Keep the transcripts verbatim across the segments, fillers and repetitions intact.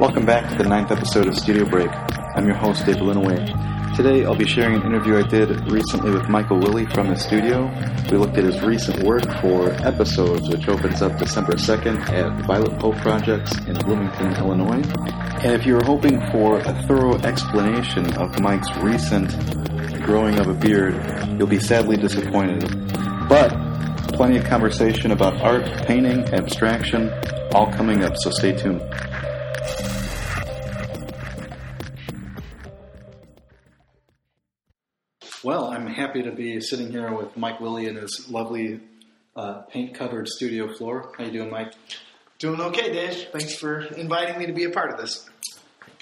Welcome back to the ninth episode of Studio Break. I'm your host, Dave Linneweh. Today I'll be sharing an interview I did recently with Michael Willie from his studio. We looked at his recent work for Episodes, which opens up December second at Violet Poe Projects in Bloomington, Illinois. And if you were hoping for a thorough explanation of Mike's recent growing of a beard, you'll be sadly disappointed. But plenty of conversation about art, painting, abstraction, all coming up, so stay tuned. Well, I'm happy to be sitting here with Mike Willie in his lovely uh, paint-covered studio floor. How you doing, Mike? Doing okay, Dave. Thanks for inviting me to be a part of this.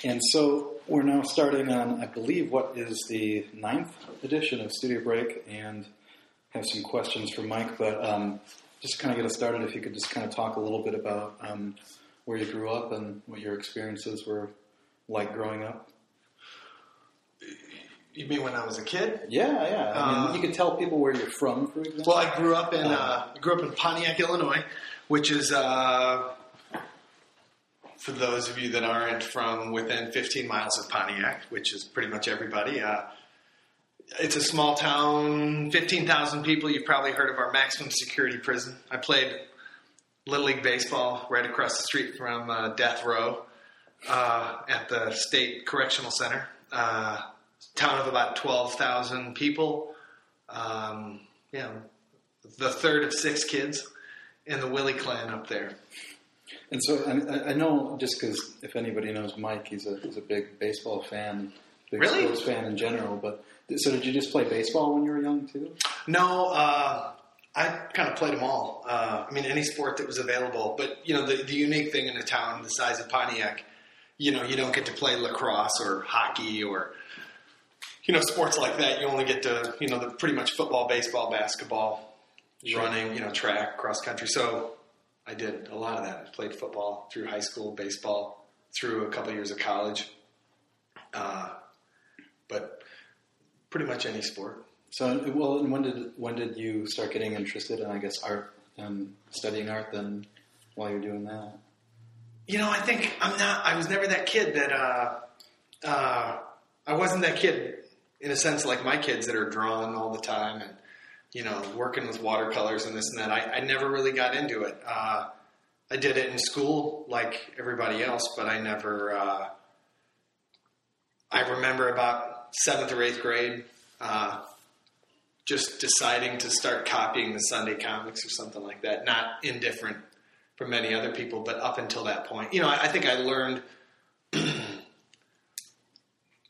And so we're now starting on, I believe, what is the ninth edition of Studio Break, and I have some questions for Mike, but um, just to kind of get us started, if you could just kind of talk a little bit about um, where you grew up and what your experiences were like growing up. You mean when I was a kid? Yeah, yeah. I mean, uh, you can tell people where you're from, for example. Well, I grew up in uh, I grew up in Pontiac, Illinois, which is, uh, for those of you that aren't from within fifteen miles of Pontiac, which is pretty much everybody. Uh, it's a small town, fifteen thousand people. You've probably heard of our maximum security prison. I played Little League Baseball right across the street from uh, Death Row uh, at the State Correctional Center. Uh Town of about twelve thousand people. Um, yeah, the third of six kids in the Willie clan up there. And so I, I know, just because if anybody knows Mike, he's a he's a big baseball fan, big really? sports fan in general. But so did you just play baseball when you were young too? No, uh, I kind of played them all. Uh, I mean, any sport that was available. But you know, the, the unique thing in a town the size of Pontiac, you know, you don't get to play lacrosse or hockey or you know, sports like that. You only get to, you know, the pretty much football, baseball, basketball, sure. running, you know, track, cross country. So I did a lot of that. I played football through high school, baseball, through a couple years of college. Uh, but pretty much any sport. So, well, and when did when did you start getting interested in, I guess, art and studying art then while you're doing that? You know, I think I'm not, I was never that kid that, uh, uh, I wasn't that kid. In a sense, like my kids that are drawing all the time and, you know, working with watercolors and this and that, I, I never really got into it. Uh, I did it in school like everybody else, but I never, uh, I remember about seventh or eighth grade, uh, just deciding to start copying the Sunday comics or something like that. Not indifferent from many other people, but up until that point, you know, I, I think I learned,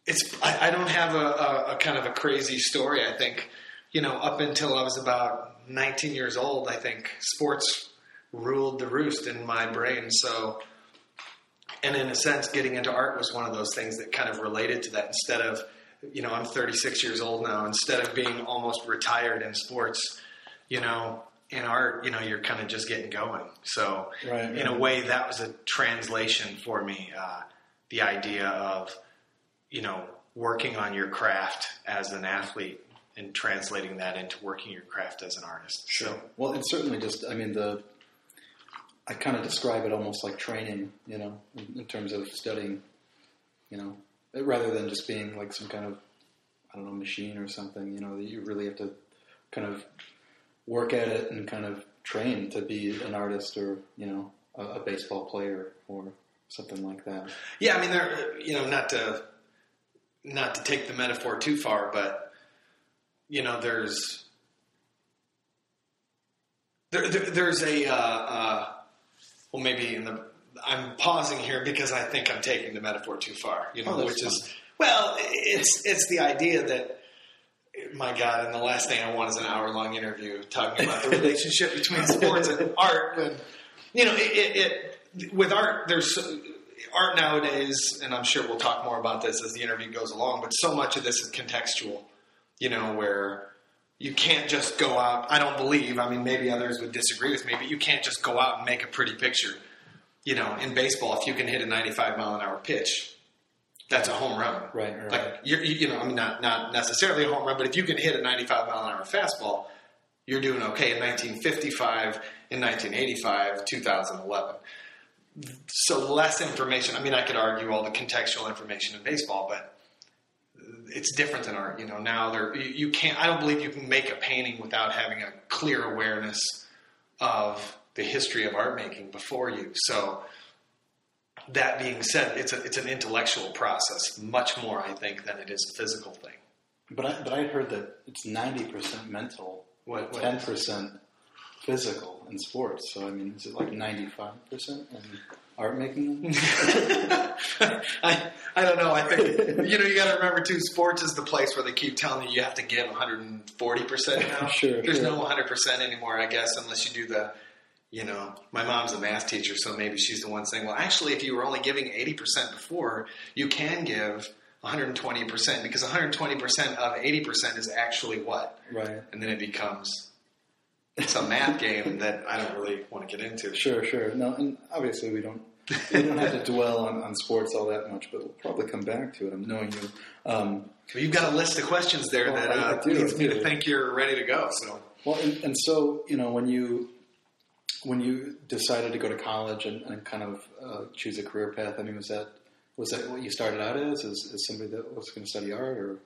It's. I, I don't have a, a, a kind of a crazy story. I think, you know, up until I was about nineteen years old, I think sports ruled the roost in my brain. So, and in a sense, getting into art was one of those things that kind of related to that. Instead of, you know, I'm thirty-six years old now. Instead of being almost retired in sports, you know, in art, you know, you're kind of just getting going. So, right, in yeah. a way, that was a translation for me. Uh, the idea of you know, working on your craft as an athlete and translating that into working your craft as an artist. Sure. So, well, it's certainly just, I mean, the, I kind of describe it almost like training, you know, in, in terms of studying, you know, rather than just being like some kind of, I don't know, machine or something, you know, that you really have to kind of work at it and kind of train to be an artist or, you know, a, a baseball player or something like that. Yeah. I mean, there, you know, not to, Not to take the metaphor too far, but, you know, there's there, there, there's a, uh, uh, well, maybe in the, I'm pausing here because I think I'm taking the metaphor too far, you know, oh, which fun. is, well, it's it's the idea that, my God, and the last thing I want is an hour-long interview talking about the relationship between sports and art. And, you know, it, it, it with art, there's... Art nowadays, and I'm sure we'll talk more about this as the interview goes along, but so much of this is contextual, you know, where you can't just go out. I don't believe, I mean, maybe others would disagree with me, but you can't just go out and make a pretty picture. You know, in baseball, if you can hit a ninety-five mile an hour pitch, that's a home run. Right, right. Like, you're, you know, I mean, not, not necessarily a home run, but if you can hit a ninety-five mile an hour fastball, you're doing okay in nineteen fifty-five, in nineteen eighty-five, two thousand eleven. so less information. I mean, I could argue all the contextual information in baseball, but it's different than art. You know, now there you, you can't. I don't believe you can make a painting without having a clear awareness of the history of art making before you. So that being said, it's a, it's an intellectual process much more, I think, than it is a physical thing. But I, but I heard that it's ninety percent mental, what, what ten percent physical in sports. So, I mean, is it like ninety-five percent in art making? I I don't know. I think, you know, you got to remember, too, sports is the place where they keep telling you you have to give one hundred forty percent now. Sure. There's sure. no one hundred percent anymore, I guess, unless you do the, you know, my mom's a math teacher, so maybe she's the one saying, well, actually, if you were only giving eighty percent before, you can give one hundred twenty percent, because one hundred twenty percent of eighty percent is actually what? Right. And then it becomes it's a math game that I don't really want to get into. Sure, sure. No, and obviously we don't we don't have to dwell on, on sports all that much, but we'll probably come back to it. I'm knowing you. Um, well, you've got a list of questions there well, that uh, do, leads me to think you're ready to go. So well, and, and so you know when you when you decided to go to college and, and kind of uh, choose a career path, I mean, was that was that what you started out as? Is, is somebody that was going to study art or?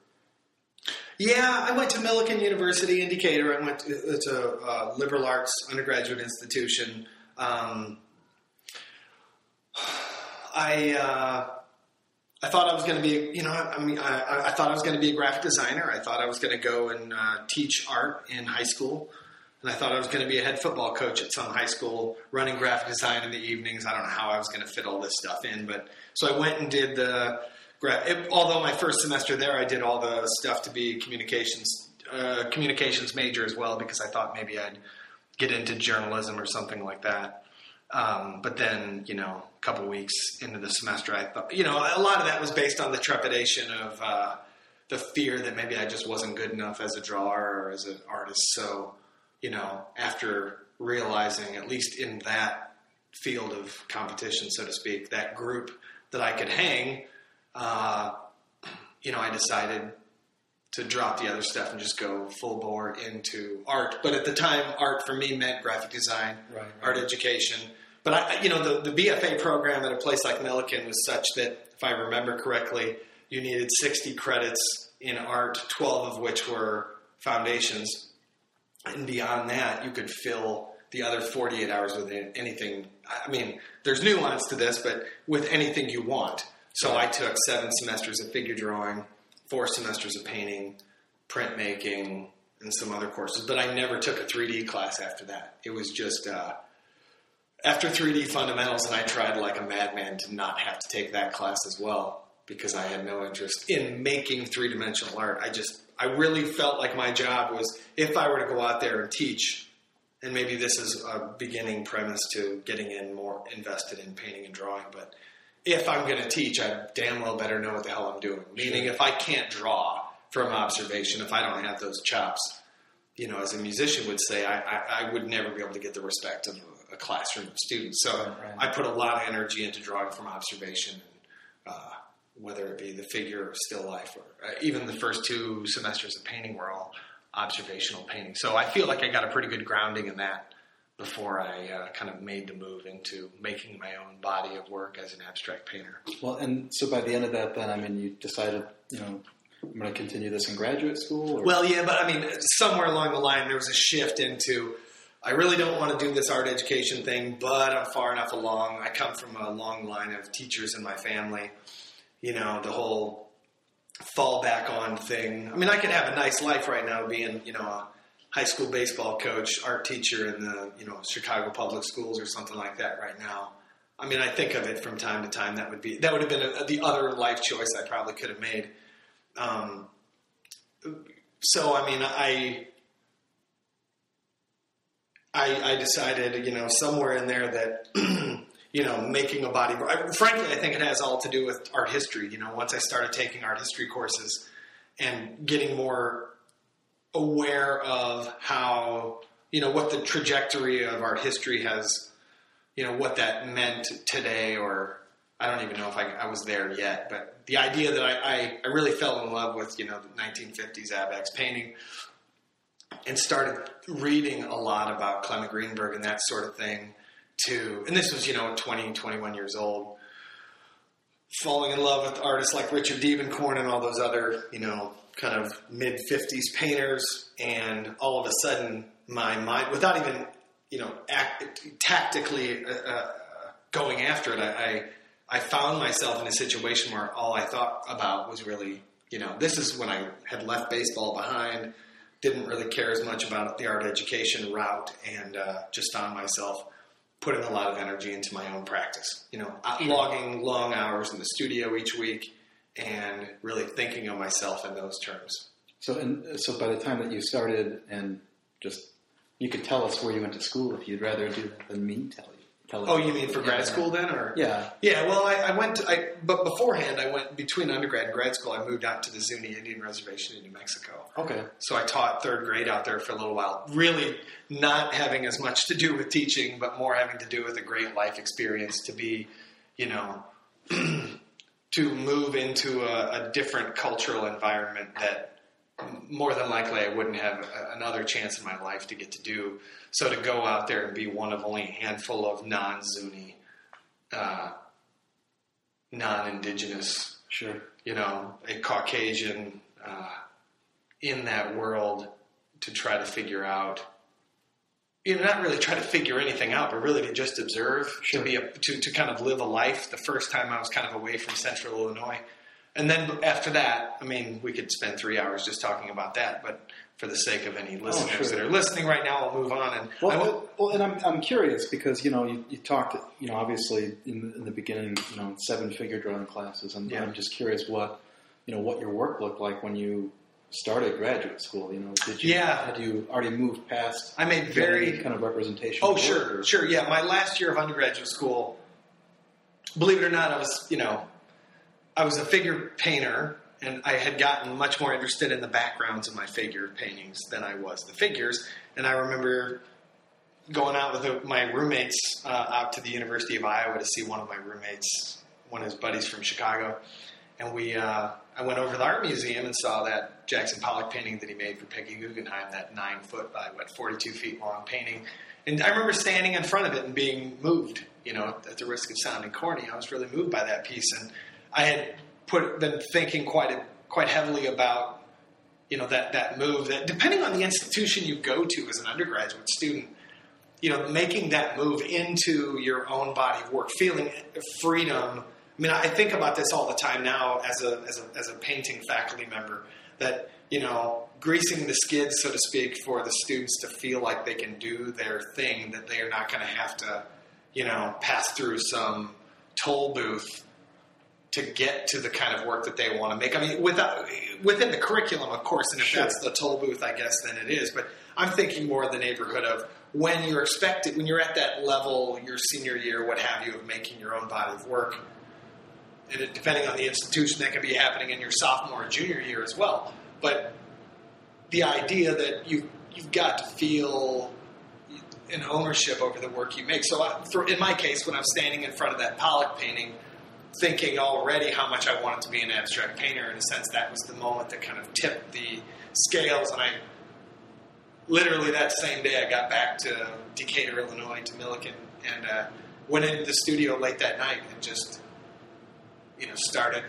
Yeah, I went to Millikin University in Decatur. I went to, it's a uh, liberal arts undergraduate institution. Um, I uh, I thought I was going to be, you know, I mean, I, I thought I was going to be a graphic designer. I thought I was going to go and uh, teach art in high school, and I thought I was going to be a head football coach at some high school, running graphic design in the evenings. I don't know how I was going to fit all this stuff in, but so I went and did the. It, although my first semester there, I did all the stuff to be communications uh, communications major as well, because I thought maybe I'd get into journalism or something like that. Um, but then, you know, a couple weeks into the semester, I thought, you know, a lot of that was based on the trepidation of uh, the fear that maybe I just wasn't good enough as a drawer or as an artist. So, you know, after realizing, at least in that field of competition, so to speak, that group that I could hang. Uh, you know, I decided to drop the other stuff and just go full bore into art. But at the time, art for me meant graphic design, right, right. art education. But, I, you know, the, the B F A program at a place like Millikin was such that, if I remember correctly, you needed sixty credits in art, twelve of which were foundations. And beyond that, you could fill the other forty-eight hours with anything. I mean, there's nuance to this, but with anything you want. So I took seven semesters of figure drawing, four semesters of painting, printmaking, and some other courses. But I never took a three D class after that. It was just uh, after three D fundamentals, and I tried like a madman to not have to take that class as well, because I had no interest in making three-dimensional art. I just I really felt like my job was, if I were to go out there and teach, and maybe this is a beginning premise to getting in more invested in painting and drawing, but if I'm going to teach, I damn well better know what the hell I'm doing. Meaning, if I can't draw from observation, if I don't have those chops, you know, as a musician would say, I, I, I would never be able to get the respect of a classroom of students. So right. I put a lot of energy into drawing from observation, and, uh, whether it be the figure or still life, or uh, even the first two semesters of painting were all observational painting. So I feel like I got a pretty good grounding in that before I uh, kind of made the move into making my own body of work as an abstract painter. Well, and so by the end of that, then, I mean, you decided, you know, I'm going to continue this in graduate school? Or? Well, yeah, but I mean, somewhere along the line, there was a shift into, I really don't want to do this art education thing, but I'm far enough along. I come from a long line of teachers in my family. You know, the whole fall back on thing. I mean, I could have a nice life right now being, you know, a high school baseball coach, art teacher in the, you know, Chicago public schools or something like that right now. I mean, I think of it from time to time. That would be, that would have been a, the other life choice I probably could have made. Um, so, I mean, I, I, I decided, you know, somewhere in there that, you know, making a body, I, frankly, I think it has all to do with art history. You know, once I started taking art history courses and getting more aware of how, you know, what the trajectory of art history has, you know, what that meant today, or I don't even know if I, I was there yet, but the idea that I, I, I really fell in love with, you know, the nineteen fifties Abex painting, and started reading a lot about Clement Greenberg and that sort of thing to, and this was, you know, twenty, twenty-one years old, falling in love with artists like Richard Diebenkorn and all those other, you know, kind of mid-fifties painters, and all of a sudden my mind, without even, you know, act, tactically uh, going after it, I, I I found myself in a situation where all I thought about was really, you know, this is when I had left baseball behind, didn't really care as much about the art education route, and uh, just found myself putting a lot of energy into my own practice, you know, yeah. logging long hours in the studio each week and really thinking of myself in those terms. So, and so by the time that you started, and just, you could tell us where you went to school if you'd rather do that than me tell you. Tell oh, you mean for grad school then? Or Yeah. Yeah, well, I, I went to, I, but beforehand, I went between undergrad and grad school, I moved out to the Zuni Indian Reservation in New Mexico. Okay. So I taught third grade out there for a little while, really not having as much to do with teaching, but more having to do with a great life experience to be, you know, to move into a, a different cultural environment that more than likely I wouldn't have another chance in my life to get to do. So to go out there and be one of only a handful of non-Zuni, uh, non-indigenous, sure, you know, a Caucasian uh, in that world, to try to figure out, you know, not really try to figure anything out, but really to just observe, sure. to be a, to to kind of live a life. The first time I was kind of away from Central Illinois. And then after that, I mean, we could spend three hours just talking about that, but for the sake of any listeners oh, sure. that are listening right now, I'll move on. And well, well, well and I'm I'm curious because, you know, you, you talked, you know, obviously in, in the beginning, you know, seven-figure drawing classes. I'm, yeah. I'm just curious what, you know, what your work looked like when you started graduate school. You know, did you, yeah. had you already moved past I made very kind of representation? Oh, sure, or? sure, yeah. My last year of undergraduate school, believe it or not, I was, you know, I was a figure painter, and I had gotten much more interested in the backgrounds of my figure paintings than I was the figures. And I remember going out with the, my roommates uh, out to the University of Iowa to see one of my roommates, one of his buddies from Chicago. And we, uh, I went over to the art museum and saw that Jackson Pollock painting that he made for Peggy Guggenheim, that nine foot by what, forty-two feet long painting. And I remember standing in front of it and being moved, you know, at the risk of sounding corny. I was really moved by that piece. And I had put been thinking quite a, quite heavily about, you know, that, that move that, depending on the institution you go to as an undergraduate student, you know, making that move into your own body of work, feeling freedom. I mean, I think about this all the time now as a as a, as a painting faculty member, that, you know, greasing the skids, so to speak, for the students to feel like they can do their thing, that they are not going to have to, you know, pass through some toll booth to get to the kind of work that they want to make. I mean, without, within the curriculum, of course, and if sure. that's the toll booth, I guess, then it is. But I'm thinking more of the neighborhood of when you're expected, when you're at that level, your senior year, what have you, of making your own body of work. And it, depending on the institution, that could be happening in your sophomore or junior year as well. But the idea that you, you've got to feel an ownership over the work you make. So I, for, in my case, when I'm standing in front of that Pollock painting, thinking already how much I wanted to be an abstract painter, in a sense, that was the moment that kind of tipped the scales. And I literally that same day I got back to Decatur, Illinois, to Millikin, and uh, went into the studio late that night and just, you know, started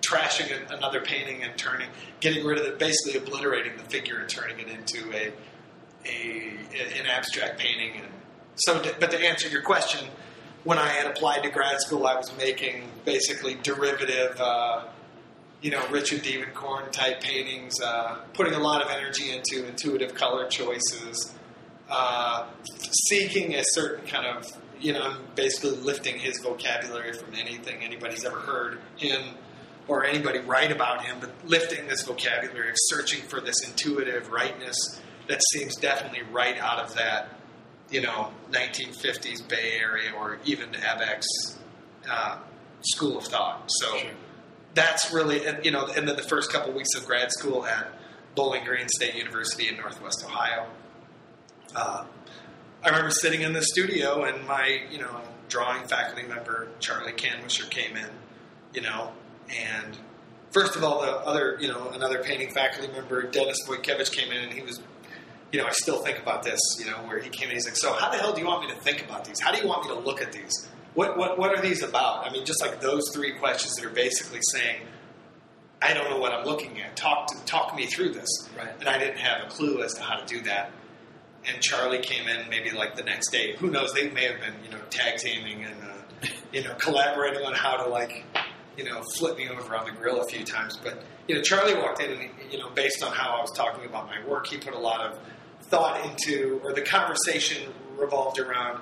trashing another painting and turning, getting rid of it, basically obliterating the figure and turning it into a, a an abstract painting. And so, to, but to answer your question, when I had applied to grad school, I was making basically derivative, uh, you know, Richard Diebenkorn type paintings, uh, putting a lot of energy into intuitive color choices, uh, seeking a certain kind of, you know, basically lifting his vocabulary from anything anybody's ever heard him or anybody write about him, but lifting this vocabulary of searching for this intuitive rightness that seems definitely right out of that, you know, nineteen fifties Bay Area or even A B E X uh, school of thought. So sure. that's really, and, you know, and then the first couple weeks of grad school at Bowling Green State University in Northwest Ohio. Uh, I remember sitting in the studio and my, you know, drawing faculty member, Charlie Canwisher, came in, you know, and first of all, the other, you know, another painting faculty member, Dennis Boykevich, came in and he was you know, I still think about this, you know, where he came in, he's like, so how the hell do you want me to think about these? How do you want me to look at these? What what what are these about? I mean, just like those three questions that are basically saying, I don't know what I'm looking at. Talk to, talk me through this. Right. And I didn't have a clue as to how to do that. And Charlie came in maybe like the next day. Who knows? They may have been, you know, tag teaming and, uh, you know, collaborating on how to, like, you know, flip me over on the grill a few times. But, you know, Charlie walked in and, you know, based on how I was talking about my work, he put a lot of thought into, or the conversation revolved around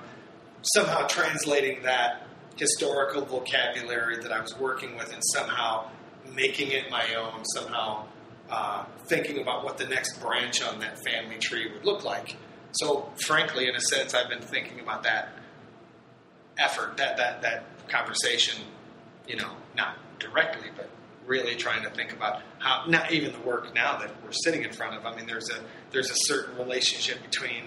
somehow translating that historical vocabulary that I was working with and somehow making it my own, somehow uh, thinking about what the next branch on that family tree would look like. So, frankly, in a sense, I've been thinking about that effort, that, that, that conversation, you know, not directly, but really trying to think about how, not even the work now that we're sitting in front of. I mean, there's a there's a certain relationship between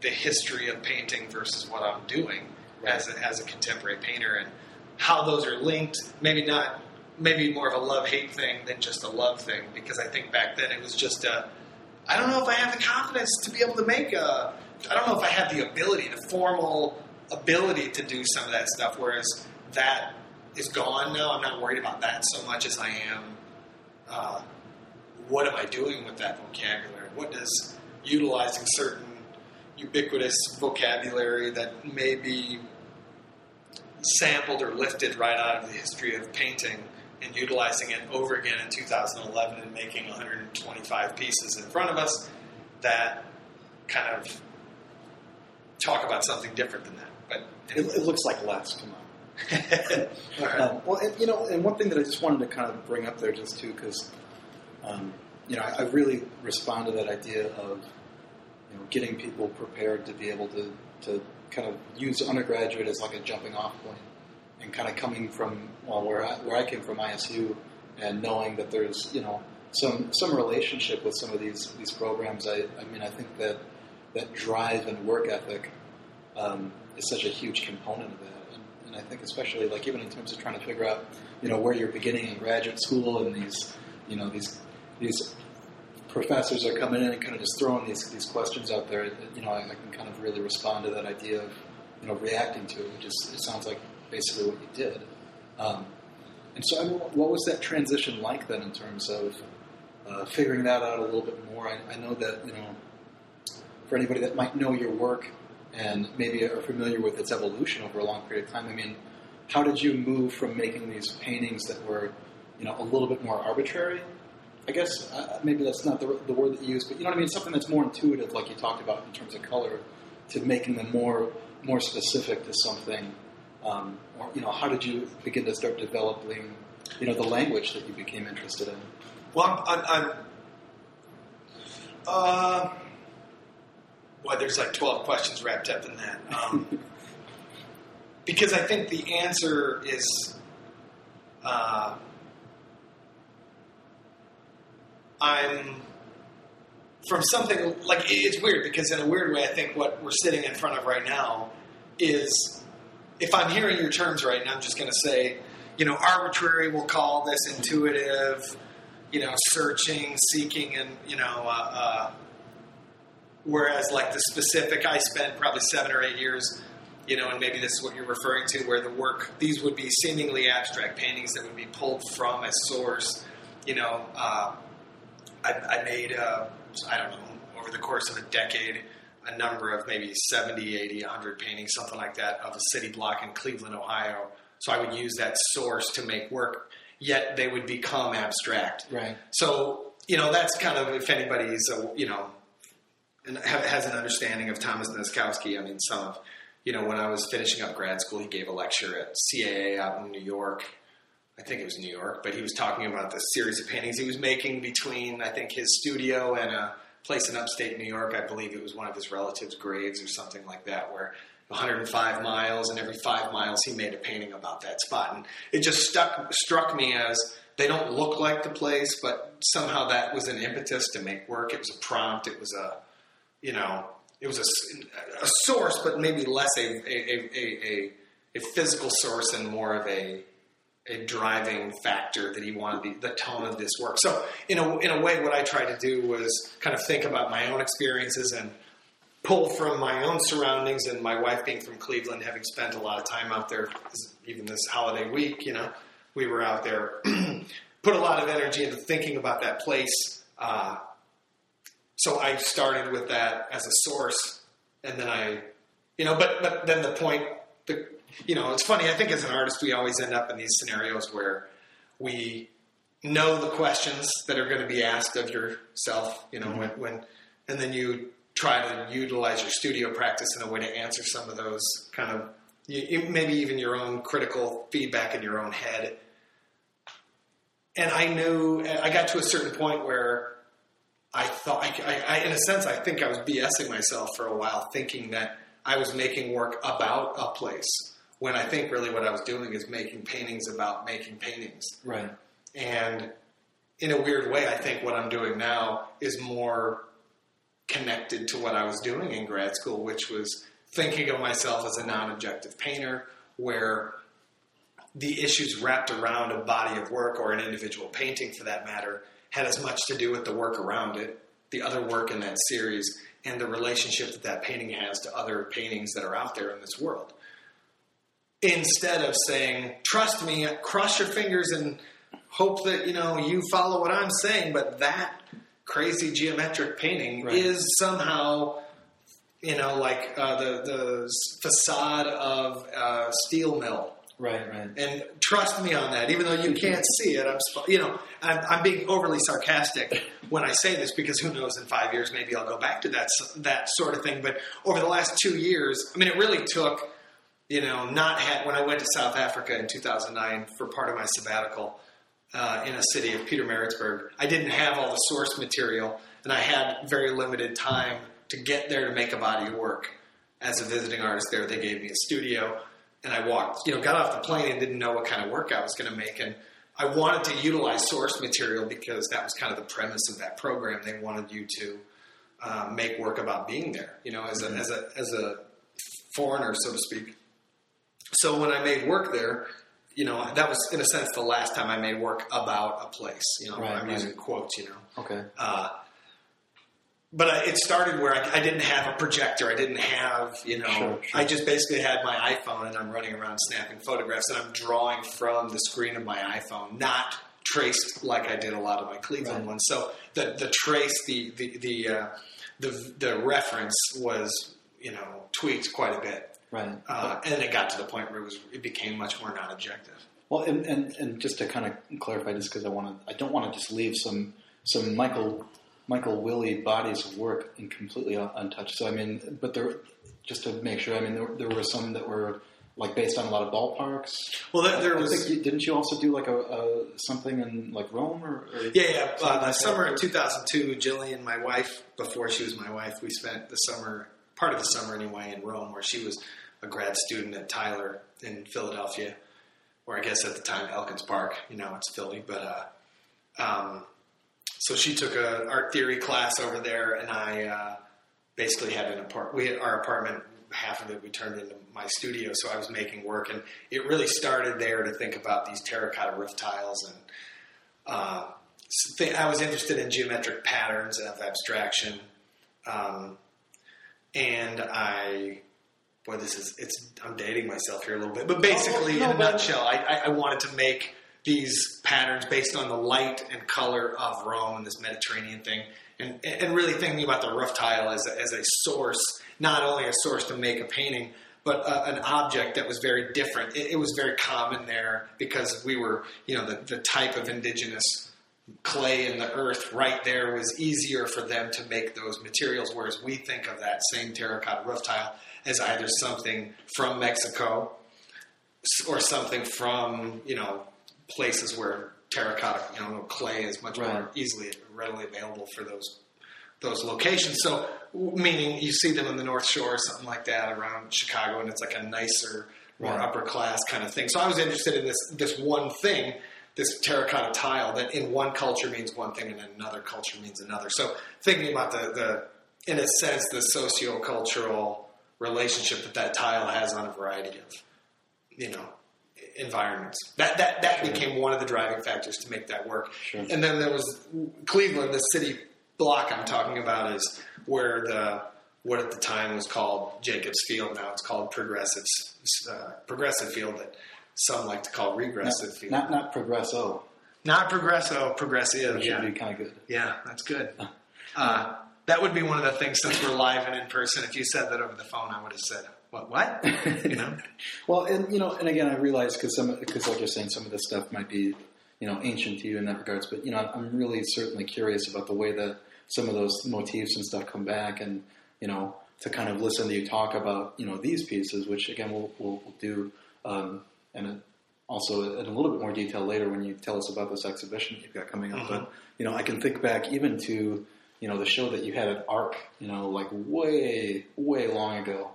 the history of painting versus what I'm doing right. as a, as a contemporary painter and how those are linked, maybe not, maybe more of a love-hate thing than just a love thing, because I think back then it was just a, I don't know if I have the confidence to be able to make a, I don't know if I have the ability, the formal ability to do some of that stuff, whereas that is gone now. I'm not worried about that so much as I am, uh, what am I doing with that vocabulary? What does utilizing certain ubiquitous vocabulary that may be sampled or lifted right out of the history of painting and utilizing it over again in two thousand eleven and making one hundred twenty-five pieces in front of us that kind of talk about something different than that. But anyway. it, it looks like less, come on. All right. um, well, and, you know, and one thing that I just wanted to kind of bring up there just too, because, um, you know, I, I really respond to that idea of, you know, getting people prepared to be able to, to kind of use undergraduate as like a jumping off point. And kind of coming from, well, where I, where I came from, I S U, and knowing that there's, you know, some some relationship with some of these these programs. I, I mean, I think that that drive and work ethic um, is such a huge component of that. And, and I think especially, like, even in terms of trying to figure out, you know, where you're beginning in graduate school and these, you know, these these professors are coming in and kind of just throwing these, these questions out there. You know, I, I can kind of really respond to that idea of, you know, reacting to it, which is, it sounds like, basically what you did. Um, and so I mean, what was that transition like then in terms of uh, figuring that out a little bit more? I, I know that, you know, for anybody that might know your work and maybe are familiar with its evolution over a long period of time, I mean, how did you move from making these paintings that were, you know, a little bit more arbitrary? I guess uh, maybe that's not the, the word that you use, but you know what I mean? Something that's more intuitive, like you talked about in terms of color, to making them more, more specific to something. Um, or, you know, how did you begin to start developing, you know, the language that you became interested in? Well, I'm, I'm, I'm uh, well, there's like twelve questions wrapped up in that. Um, because I think the answer is, uh, I'm from something like, it's weird because in a weird way, I think what we're sitting in front of right now is, if I'm hearing your terms right, and I'm just going to say, you know, arbitrary, we'll call this intuitive, you know, searching, seeking, and, you know, uh, uh, whereas like the specific, I spent probably seven or eight years, you know, and maybe this is what you're referring to, where the work, these would be seemingly abstract paintings that would be pulled from a source, you know, uh, I, I made, uh, I don't know, over the course of a decade, a number of maybe seventy, eighty, one hundred paintings, something like that, of a city block in Cleveland, Ohio. So I would use that source to make work, yet they would become abstract. Right. So, you know, that's kind of, if anybody's, a, you know, and has an understanding of Thomas Nozkowski, I mean, some of, you know, when I was finishing up grad school, he gave a lecture at C A A out in New York. I think it was New York, but he was talking about the series of paintings he was making between, I think, his studio and a place in upstate New York. I believe it was one of his relatives' graves or something like that, where one hundred five miles, and every five miles he made a painting about that spot. And it just stuck, struck me as, they don't look like the place, but somehow that was an impetus to make work. It was a prompt. It was a, you know, it was a, a source, but maybe less a, a, a, a, a physical source and more of a, a driving factor that he wanted the, the tone of this work. So in a, in a way, what I tried to do was kind of think about my own experiences and pull from my own surroundings, and my wife being from Cleveland, having spent a lot of time out there, even this holiday week, you know, we were out there, put a lot of energy into thinking about that place. Uh, so I started with that as a source, and then I, you know, but, but then the point, the, you know, it's funny. I think as an artist, we always end up in these scenarios where we know the questions that are going to be asked of yourself, you know, mm-hmm. when, when, and then you try to utilize your studio practice in a way to answer some of those kind of, you, maybe even your own critical feedback in your own head. And I knew, I got to a certain point where I thought, I, I, in a sense, I think I was BSing myself for a while, thinking that I was making work about a place, when I think really what I was doing is making paintings about making paintings. Right. And in a weird way, I think what I'm doing now is more connected to what I was doing in grad school, which was thinking of myself as a non-objective painter, where the issues wrapped around a body of work, or an individual painting for that matter, had as much to do with the work around it, the other work in that series, and the relationship that that painting has to other paintings that are out there in this world. Instead of saying, trust me, cross your fingers and hope that, you know, you follow what I'm saying, but that crazy geometric painting right. is somehow, you know, like uh, the, the facade of a uh, steel mill. Right, right. And trust me on that, even though you can't see it. I'm, you know, I'm, I'm being overly sarcastic when I say this, because who knows, in five years, maybe I'll go back to that, that sort of thing. But over the last two years, I mean, it really took, you know, not had, when I went to South Africa in two thousand nine for part of my sabbatical uh, in a city of Peter Maritzburg, I didn't have all the source material, and I had very limited time to get there to make a body of work. As a visiting artist there, they gave me a studio. And I walked, you know, got off the plane and didn't know what kind of work I was going to make. And I wanted to utilize source material, because that was kind of the premise of that program. They wanted you to uh, make work about being there, you know, as a, mm-hmm. as a, as a foreigner, so to speak. So when I made work there, you know, that was in a sense the last time I made work about a place, you know, right, I'm right. using quotes, you know. Okay. Uh, But I, it started where I, I didn't have a projector. I didn't have, you know, sure, sure. I just basically had my iPhone, and I'm running around snapping photographs, and I'm drawing from the screen of my iPhone, not traced like I did a lot of my Cleveland right. ones. So the, the trace, the, the, the, uh, the, the reference was, you know, tweaked quite a bit. Right. Uh, and it got to the point where it was, it became much more non-objective. Well, and, and, and just to kind of clarify this, because I want to, I don't want to just leave some, some Michael Michael Willie bodies of work and completely untouched. So I mean, but there, just to make sure, I mean, there, there were some that were like based on a lot of ballparks. Well, there, there I, was. I think you, didn't you also do like a, a something in like Rome or? or yeah, yeah. Uh, like the summer of two thousand two, Jillian, my wife, before she was my wife, we spent the summer, part of the summer anyway, in Rome, where she was a grad student at Tyler in Philadelphia, or I guess at the time Elkins Park. You know, it's Philly, but. Uh, um, So she took an art theory class over there, and I uh, basically had an apartment. We had our apartment, half of it we turned into my studio, so I was making work. And it really started there to think about these terracotta roof tiles. And uh, th- I was interested in geometric patterns of abstraction. Um, and I... Boy, this is... it's. I'm dating myself here a little bit. But basically, oh, no, in a but... nutshell, I, I, I wanted to make these patterns based on the light and color of Rome and this Mediterranean thing, and and really thinking about the roof tile as a, as a source, not only a source to make a painting, but uh, an object that was very different. It, it was very common there because we were, you know, the, the type of indigenous clay in the earth right there was easier for them to make those materials, whereas we think of that same terracotta roof tile as either something from Mexico or something from, you know, places where terracotta, you know, clay is much right. more easily, readily available for those those locations. So, meaning you see them in the North Shore or something like that around Chicago, and it's like a nicer, more right. upper class kind of thing. So I was interested in this this one thing, this terracotta tile, that in one culture means one thing and in another culture means another. So thinking about the, the in a sense, the sociocultural relationship that that tile has on a variety of, you know, environments. That that, that sure. became one of the driving factors to make that work. Sure. And then there was Cleveland, the city block I'm talking about is where the what at the time was called Jacobs Field. Now it's called Progressive uh, Progressive Field that some like to call Regressive not, Field. Not not Progresso. Not Progresso, Progressive. That should yeah. be kind of good. Yeah, that's good. uh, that would be one of the things since we're live and in person. If you said that over the phone, I would have said, what, what? You know? Well, and, you know, and again, I realize because some, because like you're saying, some of this stuff might be, you know, ancient to you in that regards, but, you know, I'm really certainly curious about the way that some of those motifs and stuff come back and, you know, to kind of listen to you talk about, you know, these pieces, which again, we'll, we'll, we'll do, um, and it, also in a little bit more detail later when you tell us about this exhibition that you've got coming up. Mm-hmm. But, you know, I can think back even to, you know, the show that you had at A R C, you know, like way, way long ago.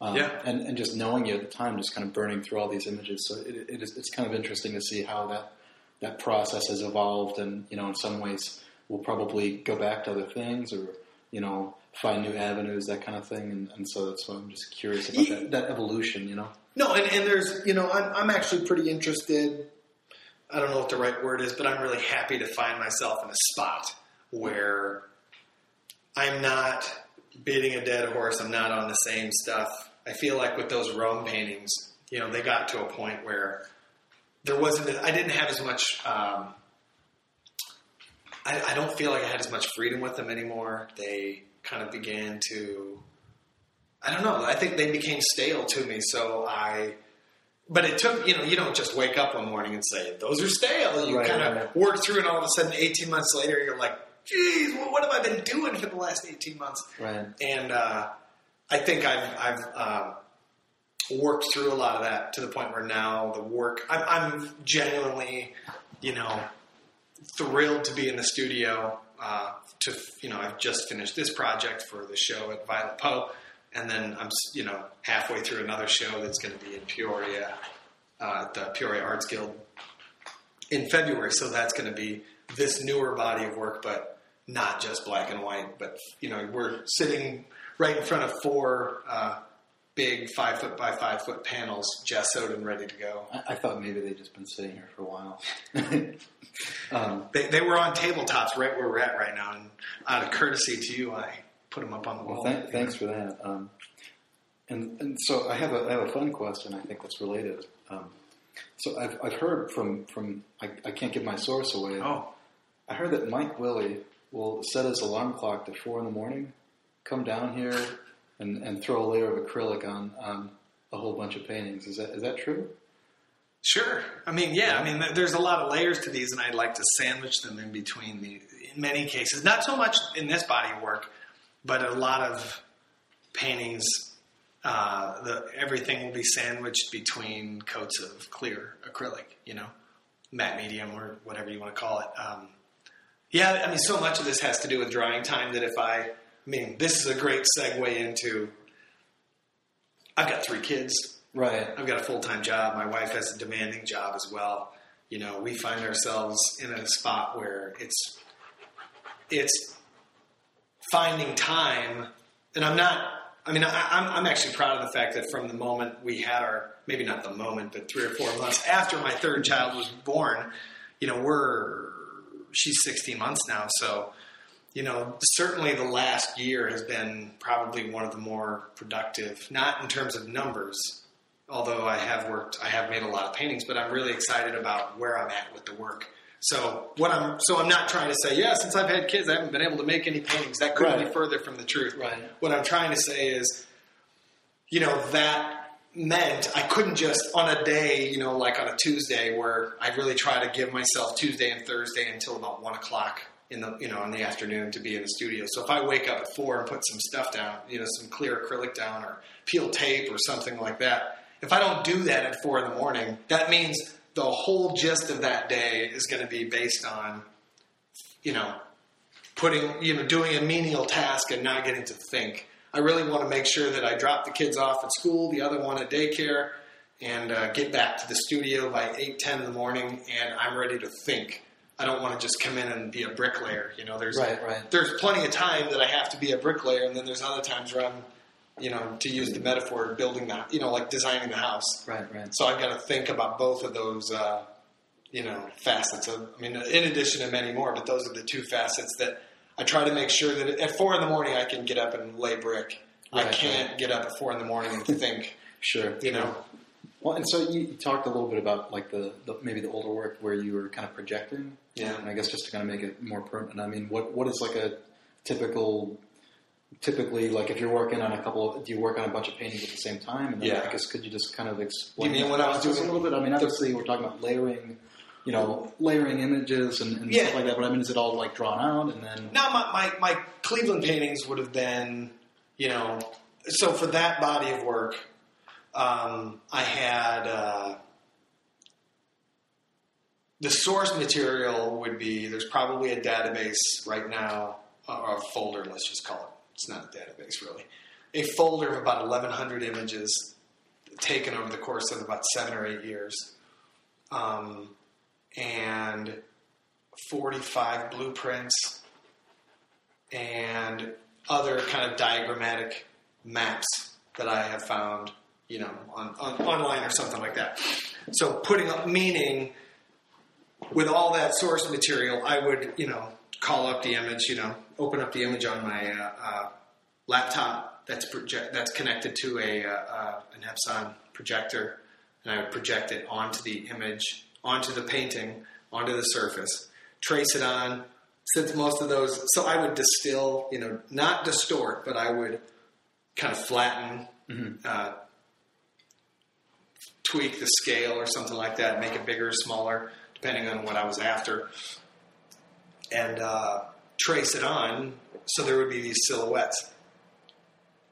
Um, yeah. And, and just knowing you at the time, just kind of burning through all these images. So it, it is, it's kind of interesting to see how that, that process has evolved. And, you know, in some ways we'll probably go back to other things or, you know, find new avenues, that kind of thing. And, and so that's why I'm just curious about yeah. that, that evolution, you know? No, and, and there's, you know, I'm, I'm actually pretty interested. I don't know what the right word is, but I'm really happy to find myself in a spot where I'm not beating a dead horse. I'm not on the same stuff. I feel like with those Rome paintings, you know, they got to a point where there wasn't, I didn't have as much, um, I, I don't feel like I had as much freedom with them anymore. They kind of began to, I don't know. I think they became stale to me. So I, but it took, you know, you don't just wake up one morning and say, those are stale. You right, kind of right. work through it and all of a sudden eighteen months later, you're like, geez, well, what have I been doing for the last eighteen months? Right. And, uh, I think I've, I've, um, worked through a lot of that to the point where now the work, I'm, I'm genuinely, you know, thrilled to be in the studio, uh, to, you know, I've just finished this project for the show at Violet Poe. And then I'm, you know, halfway through another show that's going to be in Peoria, uh, at the Peoria Arts Guild in February. So that's going to be this newer body of work, but not just black and white. But, you know, we're sitting right in front of four uh, big five foot by five foot panels, gessoed and ready to go. I, I thought maybe they'd just been sitting here for a while. um, they, they were on tabletops right where we're at right now. And out of courtesy to you, I... put them up on the wall. Well, th- thanks for that. Um, and, and so I have a, I have a fun question. I think that's related. Um, so I've, I've heard from, from, I, I can't give my source away. Oh, I heard that Mike Willie will set his alarm clock to four in the morning, come down here and, and throw a layer of acrylic on, on a whole bunch of paintings. Is that, is that true? Sure. I mean, yeah, I mean, there's a lot of layers to these and I'd like to sandwich them in between the, in many cases, not so much in this body of work, but a lot of paintings, uh, the, everything will be sandwiched between coats of clear acrylic, you know, matte medium or whatever you want to call it. Um, yeah, I mean, so much of this has to do with drying time that if I, I mean, this is a great segue into, I've got three kids. Right. I've got a full-time job. My wife has a demanding job as well. You know, we find ourselves in a spot where it's, it's, finding time, and I'm not, I mean, I, I'm, I'm actually proud of the fact that from the moment we had our, maybe not the moment, but three or four months after my third child was born, you know, we're, she's sixteen months now. So, you know, certainly the last year has been probably one of the more productive, not in terms of numbers, although I have worked, I have made a lot of paintings, but I'm really excited about where I'm at with the work. So what I'm so I'm not trying to say, yeah, since I've had kids, I haven't been able to make any paintings. That couldn't right. be further from the truth. Right. What I'm trying to say is, you know, that meant I couldn't just on a day, you know, like on a Tuesday where I really try to give myself Tuesday and Thursday until about one o'clock in the, you know, in the afternoon to be in the studio. So if I wake up at four and put some stuff down, you know, some clear acrylic down or peel tape or something like that, if I don't do that at four in the morning, that means the whole gist of that day is going to be based on, you know, putting, you know, doing a menial task and not getting to think. I really want to make sure that I drop the kids off at school, the other one at daycare, and uh, get back to the studio by eight, ten in the morning, and I'm ready to think. I don't want to just come in and be a bricklayer. You know, there's right, right. there's plenty of time that I have to be a bricklayer, and then there's other times where I'm you know, to use the metaphor, building that, you know, like designing the house. Right, right. So I've got to think about both of those, uh, you know, facets of, I mean, in addition to many more, but those are the two facets that I try to make sure that at four in the morning I can get up and lay brick. Right, I can't right. get up at four in the morning and think. Sure. You know. Well, and so you, you talked a little bit about like the, the maybe the older work where you were kind of projecting. Yeah. And I guess just to kind of make it more permanent, I mean, what what is like a typical, typically like if you're working on a couple of, do you work on a bunch of paintings at the same time? And then yeah. I guess could you just kind of explain? You mean when I was doing a little bit? I mean, obviously we're talking about layering, you know, layering images and, and yeah. stuff like that. But I mean, is it all like drawn out and then? No, my my, my Cleveland paintings would have been, you know, so for that body of work. Um, I had, uh, the source material would be, there's probably a database right now, or a folder, let's just call it. It's not a database really. A folder of about eleven hundred images taken over the course of about seven or eight years. Um, and forty-five blueprints and other kind of diagrammatic maps that I have found. You know, on, on online or something like that. So putting up meaning with all that source material, I would, you know, call up the image, you know, open up the image on my uh, uh, laptop that's project that's connected to a uh, uh, an Epson projector, and I would project it onto the image, onto the painting, onto the surface, trace it on. Since most of those, so I would distill, you know, not distort, but I would kind of flatten. Mm-hmm. Uh, tweak the scale or something like that, make it bigger or smaller, depending on what I was after, and uh, trace it on so there would be these silhouettes.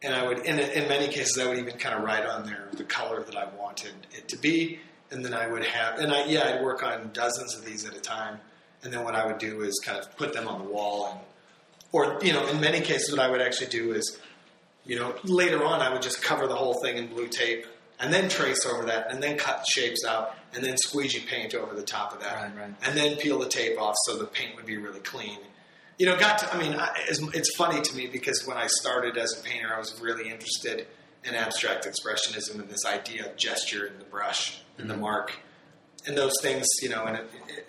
And I would, in, in many cases, I would even kind of write on there the color that I wanted it to be, and then I would have, and I, yeah, I'd work on dozens of these at a time, and then what I would do is kind of put them on the wall, and or, you know, in many cases what I would actually do is, you know, later on I would just cover the whole thing in blue tape, and then trace over that, and then cut shapes out, and then squeegee paint over the top of that, right, right. and then peel the tape off so the paint would be really clean. You know, got to, I mean, I, it's, it's funny to me because when I started as a painter, I was really interested in abstract expressionism and this idea of gesture and the brush and mm-hmm. the mark and those things, you know, and it, it,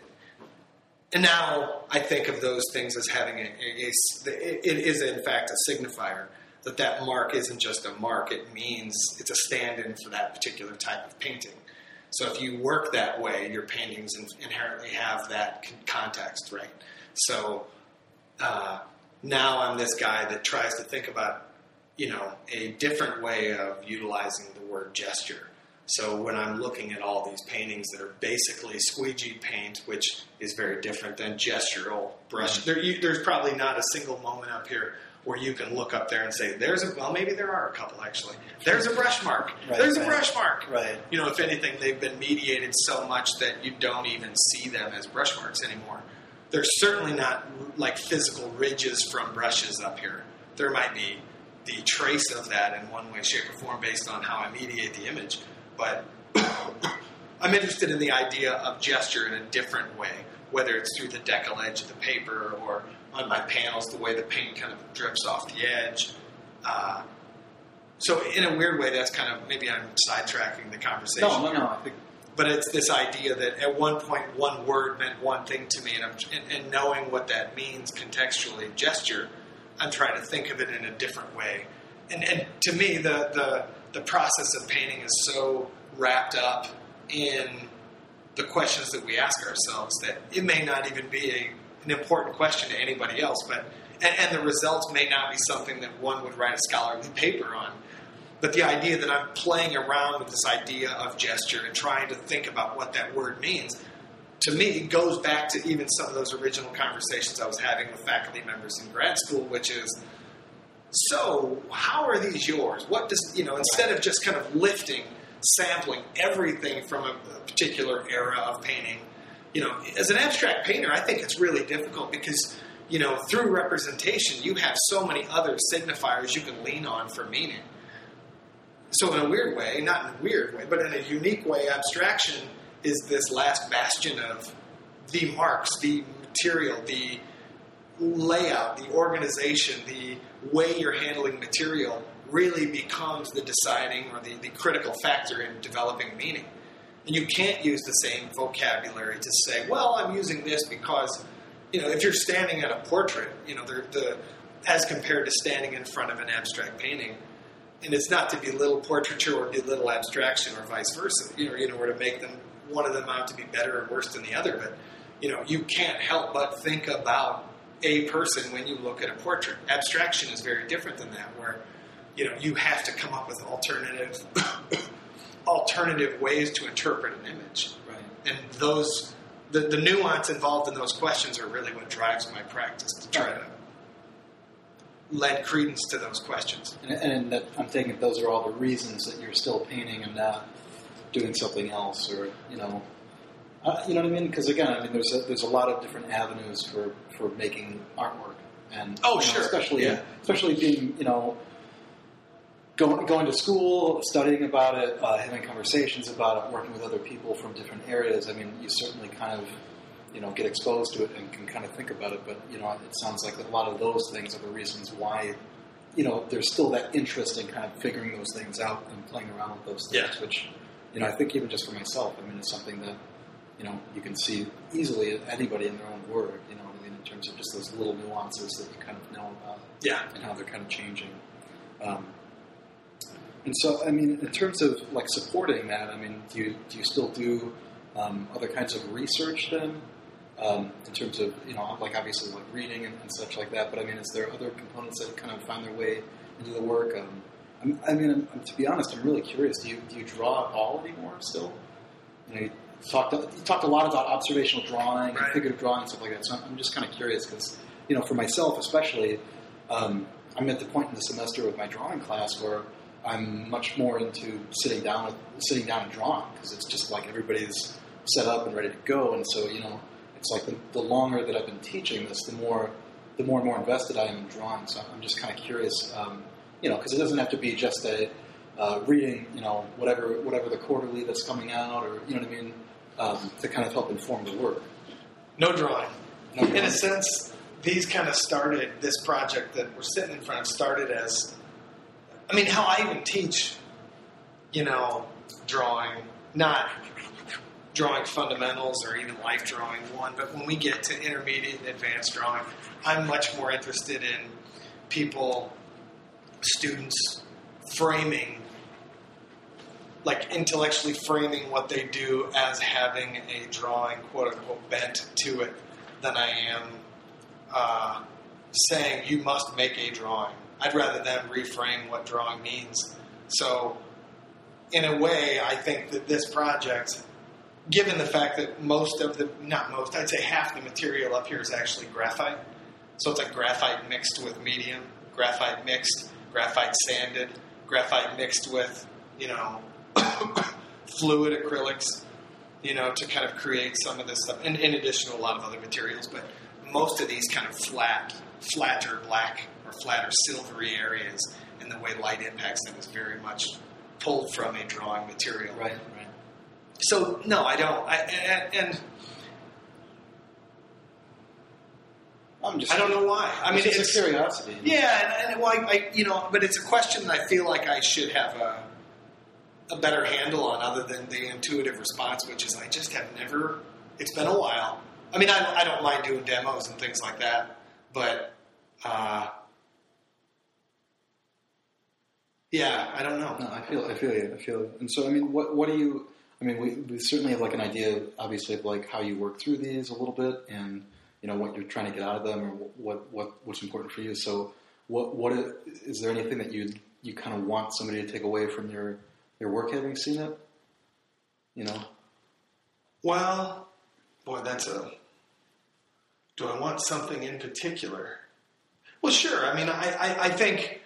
and now I think of those things as having a, a, a, it is in fact a signifier. That that mark isn't just a mark. It means it's a stand-in for that particular type of painting. So if you work that way, your paintings inherently have that context, right? So uh, now I'm this guy that tries to think about, you know, a different way of utilizing the word gesture. So when I'm looking at all these paintings that are basically squeegee paint, which is very different than gestural brush, mm-hmm. there, you, there's probably not a single moment up here where you can look up there and say, there's a, well, maybe there are a couple, actually. There's a brush mark. Right, there's right. a brush mark. Right. You know, if anything, they've been mediated so much that you don't even see them as brush marks anymore. They're certainly not, like, physical ridges from brushes up here. There might be the trace of that in one way, shape, or form based on how I mediate the image. But I'm interested in the idea of gesture in a different way, whether it's through the decal edge of the paper or on my panels, the way the paint kind of drips off the edge. Uh, so in a weird way, that's kind of, maybe I'm sidetracking the conversation. No, no, no. I think... But it's this idea that at one point, one word meant one thing to me, and, I'm, and, and knowing what that means contextually, gesture, I'm trying to think of it in a different way. And, and to me, the, the the process of painting is so wrapped up in the questions that we ask ourselves that it may not even be a an important question to anybody else, but and, and the results may not be something that one would write a scholarly paper on. But the idea that I'm playing around with this idea of gesture and trying to think about what that word means, to me, goes back to even some of those original conversations I was having with faculty members in grad school, which is, so how are these yours? What does, you know, instead of just kind of lifting, sampling everything from a, a particular era of painting. You know, as an abstract painter, I think it's really difficult because, you know, through representation, you have so many other signifiers you can lean on for meaning. So in a weird way, not in a weird way, but in a unique way, abstraction is this last bastion of the marks, the material, the layout, the organization, the way you're handling material really becomes the deciding or the, the critical factor in developing meaning. And you can't use the same vocabulary to say, well, I'm using this because, you know, if you're standing at a portrait, you know, the, the as compared to standing in front of an abstract painting, and it's not to belittle portraiture or belittle abstraction or vice versa, you know, you know, or to make them one of them out to be better or worse than the other, but, you know, you can't help but think about a person when you look at a portrait. Abstraction is very different than that, where, you know, you have to come up with alternative alternative ways to interpret an image. Right. And those the, the nuance involved in those questions are really what drives my practice, to try to lend credence to those questions. And, and that, I'm thinking those are all the reasons that you're still painting and not doing something else, or, you know, uh, you know what I mean? Because again, I mean, there's a, there's a lot of different avenues for, for making artwork, and oh, you know, sure, especially yeah. especially being, you know, going going to school, studying about it, uh, having conversations about it, working with other people from different areas. I mean, you certainly kind of, you know, get exposed to it and can kind of think about it. But, you know, it sounds like a lot of those things are the reasons why, you know, there's still that interest in kind of figuring those things out and playing around with those things, yeah. which, you know, I think even just for myself, I mean, it's something that, you know, you can see easily anybody in their own work, you know what I mean, in terms of just those little nuances that you kind of know about, yeah, and how they're kind of changing. Um, and so, I mean, in terms of, like, supporting that, I mean, do you, do you still do um, other kinds of research then? Um, in terms of, you know, like, obviously, like, reading and, and such like that, but, I mean, is there other components that kind of find their way into the work? Um, I'm, I mean, I'm, to be honest, I'm really curious. Do you, do you draw at all anymore still? You know, you talked, you talked a lot about observational drawing and right. figurative drawing and stuff like that, so I'm, I'm just kind of curious because, you know, for myself especially, um, I'm at the point in the semester with my drawing class where I'm much more into sitting down with, sitting down and drawing, because it's just like everybody's set up and ready to go, and so, you know, it's like the, the longer that I've been teaching this, the more, the more and more invested I am in drawing. So I'm just kind of curious, um, you know, because it doesn't have to be just a uh, reading, you know, whatever, whatever the quarterly that's coming out, or you know what I mean, um, to kind of help inform the work. No drawing. No drawing. In a sense, these kind of started this project that we're sitting in front of started as, I mean, how I even teach, you know, drawing, not drawing fundamentals or even life drawing one, but when we get to intermediate and advanced drawing, I'm much more interested in people, students framing, like intellectually framing what they do as having a drawing, quote unquote, bent to it than I am uh, saying you must make a drawing. I'd rather them reframe what drawing means. So in a way, I think that this project, given the fact that most of the, not most, I'd say half the material up here is actually graphite. So it's like graphite mixed with medium, graphite mixed, graphite sanded, graphite mixed with, you know, fluid acrylics, you know, to kind of create some of this stuff. And in addition to a lot of other materials, but most of these kind of flat, flatter black or flatter silvery areas, and the way light impacts them is very much pulled from a drawing material. Right, right. So, no, I don't. I, and, and I'm just I don't know why. I mean, it's, it's a curiosity. Yeah, and, and well, I, I, you know, but it's a question that I feel like I should have a, a better handle on, other than the intuitive response, which is I just have never. It's been a while. I mean, I, I don't mind doing demos and things like that, but uh, yeah, I don't know. No, I feel, I feel you. I feel you. And so, I mean, what, what do you? I mean, we, we certainly have, like, an idea, obviously, of, like, how you work through these a little bit and, you know, what you're trying to get out of them or what, what what's important for you. So what what is, is there anything that you you kind of want somebody to take away from your, your work having seen it? You know? Well, boy, that's a... Do I want something in particular? Well, sure. I mean, I, I, I think...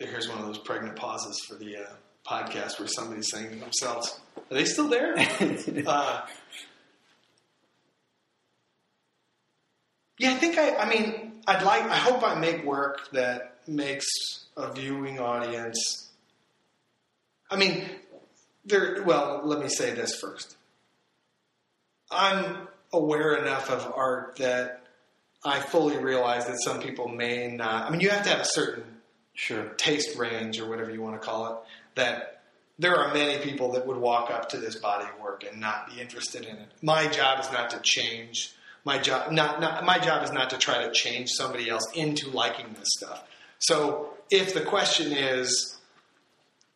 Here's one of those pregnant pauses for the uh, podcast where somebody's saying to themselves, are they still there? uh, yeah, I think I, I mean, I'd like, I hope I make work that makes a viewing audience. I mean, there, well, let me say this first. I'm aware enough of art that I fully realize that some people may not. I mean, you have to have a certain sure taste range or whatever you want to call it. That there are many people that would walk up to this body of work and not be interested in it. My job is not to change. My job not, not my job is not to try to change somebody else into liking this stuff. So if the question is,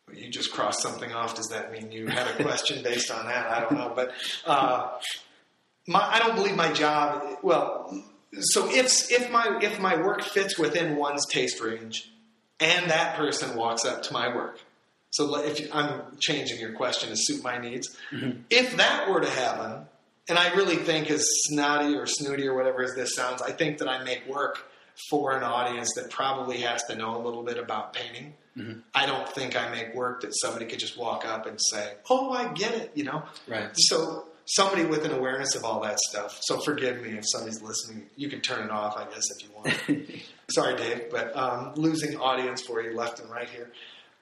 well, you just crossed something off, does that mean you had a question based on that? I don't know. But uh, my, I don't believe my job – well, so if if my if my work fits within one's taste range and that person walks up to my work – so if you, I'm changing your question to suit my needs. Mm-hmm. If that were to happen, and I really think as snotty or snooty or whatever as this sounds, I think that I make work for an audience that probably has to know a little bit about painting. Mm-hmm. I don't think I make work that somebody could just walk up and say, oh, I get it, you know? Right. So somebody with an awareness of all that stuff. So forgive me if somebody's listening. You can turn it off, I guess, if you want. Sorry, Dave, but um, losing audience for you left and right here.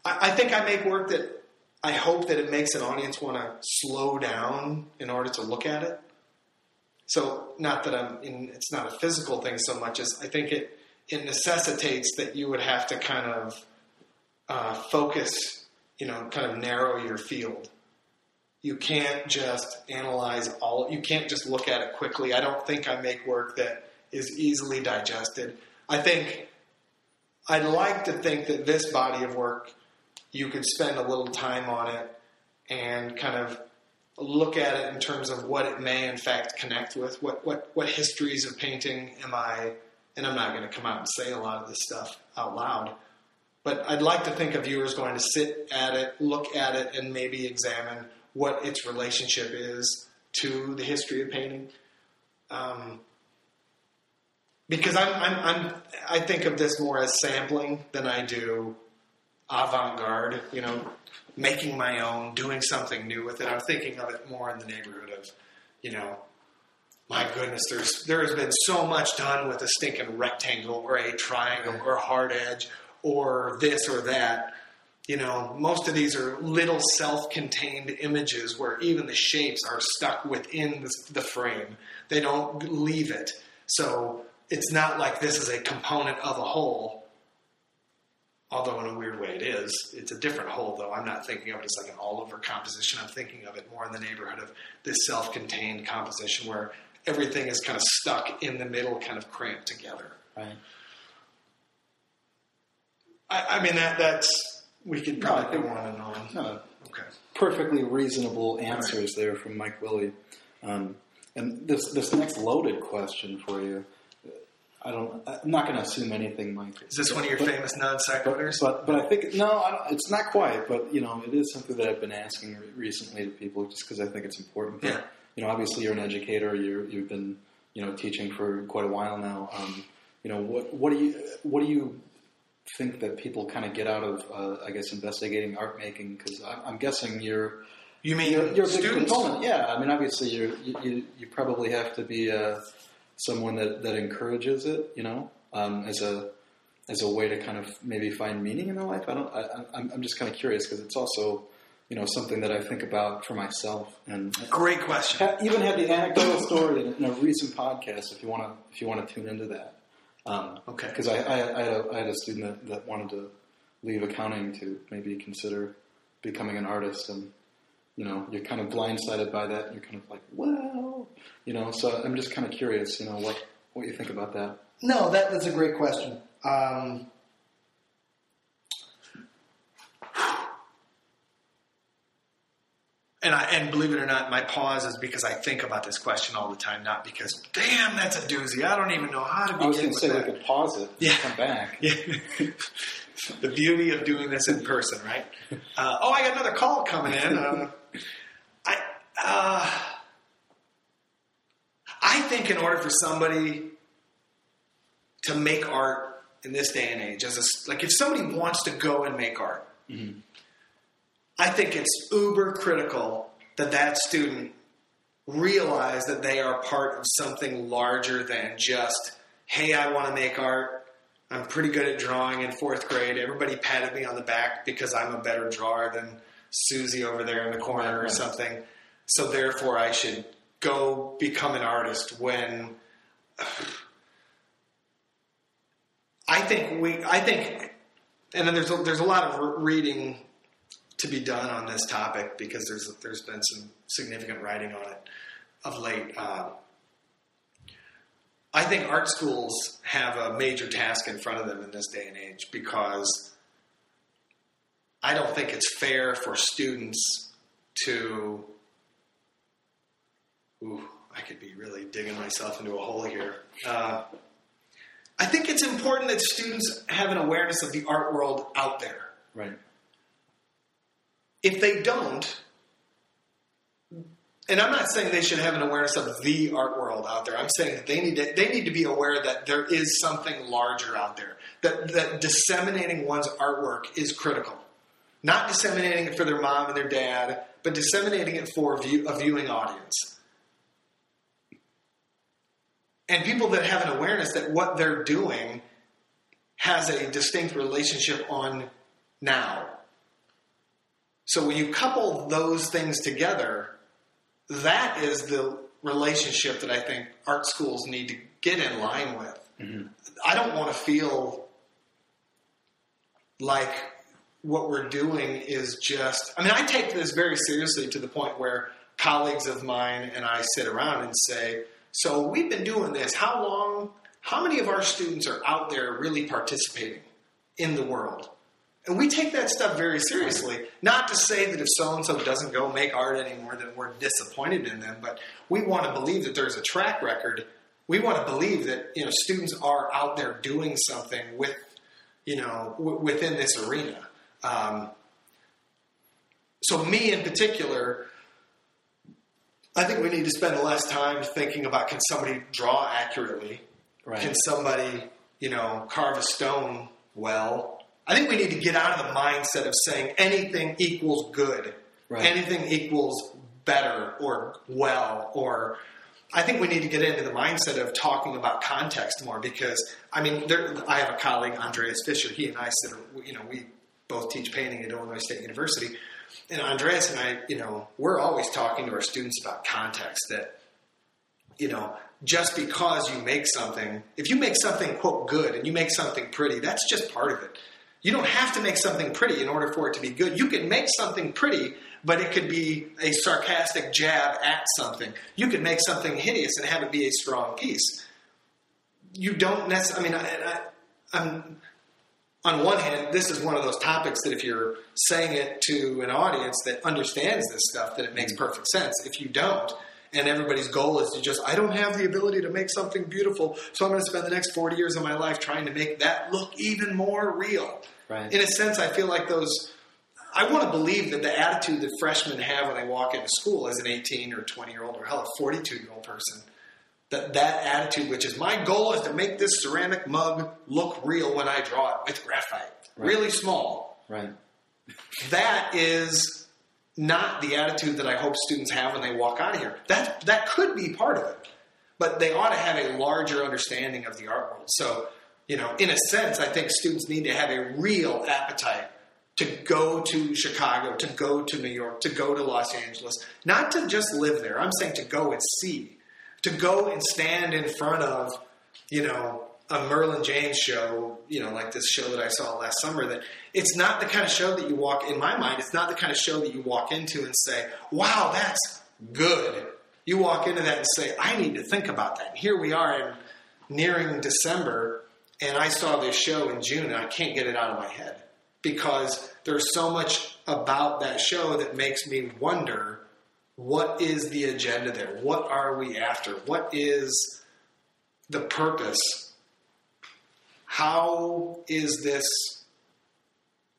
I think I make work that I hope that it makes an audience want to slow down in order to look at it. So not that I'm in, it's not a physical thing so much as I think it, it necessitates that you would have to kind of uh, focus, you know, kind of narrow your field. You can't just analyze all, you can't just look at it quickly. I don't think I make work that is easily digested. I think I'd like to think that this body of work, you could spend a little time on it and kind of look at it in terms of what it may, in fact, connect with. What what what histories of painting am I, and I'm not going to come out and say a lot of this stuff out loud, but I'd like to think a viewer's going to sit at it, look at it, and maybe examine what its relationship is to the history of painting. Um, because I'm, I'm, I'm, I think of this more as sampling than I do avant-garde, you know, making my own, doing something new with it. I'm thinking of it more in the neighborhood of, you know, my goodness, there's there has been so much done with a stinking rectangle or a triangle or a hard edge or this or that. You know, most of these are little self-contained images where even the shapes are stuck within the, the frame. They don't leave it. So it's not like this is a component of a whole. Although in a weird way it is. It's a different whole, though. I'm not thinking of it as like an all-over composition. I'm thinking of it more in the neighborhood of this self-contained composition where everything is kind of stuck in the middle, kind of cramped together. Right. I, I mean, that that's... We could probably no, go on and on. No. Okay. Perfectly reasonable answers right there from Mike Willie. Um, and this this next loaded question for you... I don't. I'm not going to assume anything, Mike. Is this one of your but, famous non sequiturs? But, but, but I think no, I don't, it's not quite. But you know, it is something that I've been asking re- recently to people, just because I think it's important. But, yeah. You know, obviously you're an educator. You're, you've been you know teaching for quite a while now. Um, you know, what what do you what do you think that people kind of get out of uh, I guess investigating art making? Because I'm, I'm guessing you're you mean you're, you're a big component. Yeah. I mean, obviously you're, you you you probably have to be. Uh, Someone that, that encourages it, you know, um, as a as a way to kind of maybe find meaning in their life. I don't. I, I'm I'm just kind of curious because it's also, you know, something that I think about for myself. And great question. I even had the anecdotal story in a recent podcast. If you want to, if you want to tune into that, um, okay. Because I I, I, had a, I had a student that, that wanted to leave accounting to maybe consider becoming an artist, and you know, you're kind of blindsided by that. And you're kind of like, well. You know, so I'm just kind of curious, you know, what, what you think about that. No, that, that's a great question. Um, and I and believe it or not, my pause is because I think about this question all the time, not because, damn, that's a doozy. I don't even know how to begin with that. I was going to say that. We could pause it and yeah. come back. Yeah. The beauty of doing this in person, right? Uh, oh, I got another call coming in. Uh, I... Uh, I think in order for somebody to make art in this day and age, as a, like if somebody wants to go and make art, mm-hmm. I think it's uber critical that that student realize that they are part of something larger than just, hey, I want to make art. I'm pretty good at drawing in fourth grade. Everybody patted me on the back because I'm a better drawer than Susie over there in the corner or something. So therefore I should... go become an artist when I think we, I think, and then there's a, there's a lot of reading to be done on this topic because there's there's been some significant writing on it of late. Uh, I think art schools have a major task in front of them in this day and age because I don't think it's fair for students to. Ooh, I could be really digging myself into a hole here. Uh, I think it's important that students have an awareness of the art world out there. Right. If they don't, and I'm not saying they should have an awareness of the art world out there. I'm saying that they need to, they need to be aware that there is something larger out there, that, that disseminating one's artwork is critical. Not disseminating it for their mom and their dad, but disseminating it for view, a viewing audience. And people that have an awareness that what they're doing has a distinct relationship on now. So when you couple those things together, that is the relationship that I think art schools need to get in line with. Mm-hmm. I don't want to feel like what we're doing is just... I mean, I take this very seriously to the point where colleagues of mine and I sit around and say... So we've been doing this. How long, how many of our students are out there really participating in the world? And we take that stuff very seriously. Not to say that if so-and-so doesn't go make art anymore that we're disappointed in them, but we want to believe that there's a track record. We want to believe that, you know, students are out there doing something with, you know, w- within this arena. Um, so me in particular... I think we need to spend less time thinking about can somebody draw accurately? Right. Can somebody, you know, carve a stone well? I think we need to get out of the mindset of saying anything equals good. Right. Anything equals better or well. Or I think we need to get into the mindset of talking about context more because, I mean, there, I have a colleague, Andreas Fisher. He and I sit, you know, we both teach painting at Illinois State University. And Andreas and I, you know, we're always talking to our students about context that, you know, just because you make something, if you make something, quote, good and you make something pretty, that's just part of it. You don't have to make something pretty in order for it to be good. You can make something pretty, but it could be a sarcastic jab at something. You could make something hideous and have it be a strong piece. You don't necessarily, I mean, I, I, I'm... On one hand, this is one of those topics that if you're saying it to an audience that understands this stuff, that it makes perfect sense. If you don't, and everybody's goal is to just, I don't have the ability to make something beautiful, so I'm going to spend the next forty years of my life trying to make that look even more real. Right. In a sense, I feel like those, I want to believe that the attitude that freshmen have when they walk into school as an eighteen or twenty-year-old or hell, a forty-two-year-old person, That that attitude, which is my goal is to make this ceramic mug look real when I draw it with graphite. Right. Really small. Right. That is not the attitude that I hope students have when they walk out of here. That that could be part of it. But they ought to have a larger understanding of the art world. So, you know, in a sense, I think students need to have a real appetite to go to Chicago, to go to New York, to go to Los Angeles. Not to just live there. I'm saying to go and see. To go and stand in front of, you know, a Merlin James show, you know, like this show that I saw last summer, that it's not the kind of show that you walk, in my mind, it's not the kind of show that you walk into and say, wow, that's good. You walk into that and say, I need to think about that. And here we are in nearing December, and I saw this show in June, and I can't get it out of my head because there's so much about that show that makes me wonder, what is the agenda there? What are we after? What is the purpose? How is this,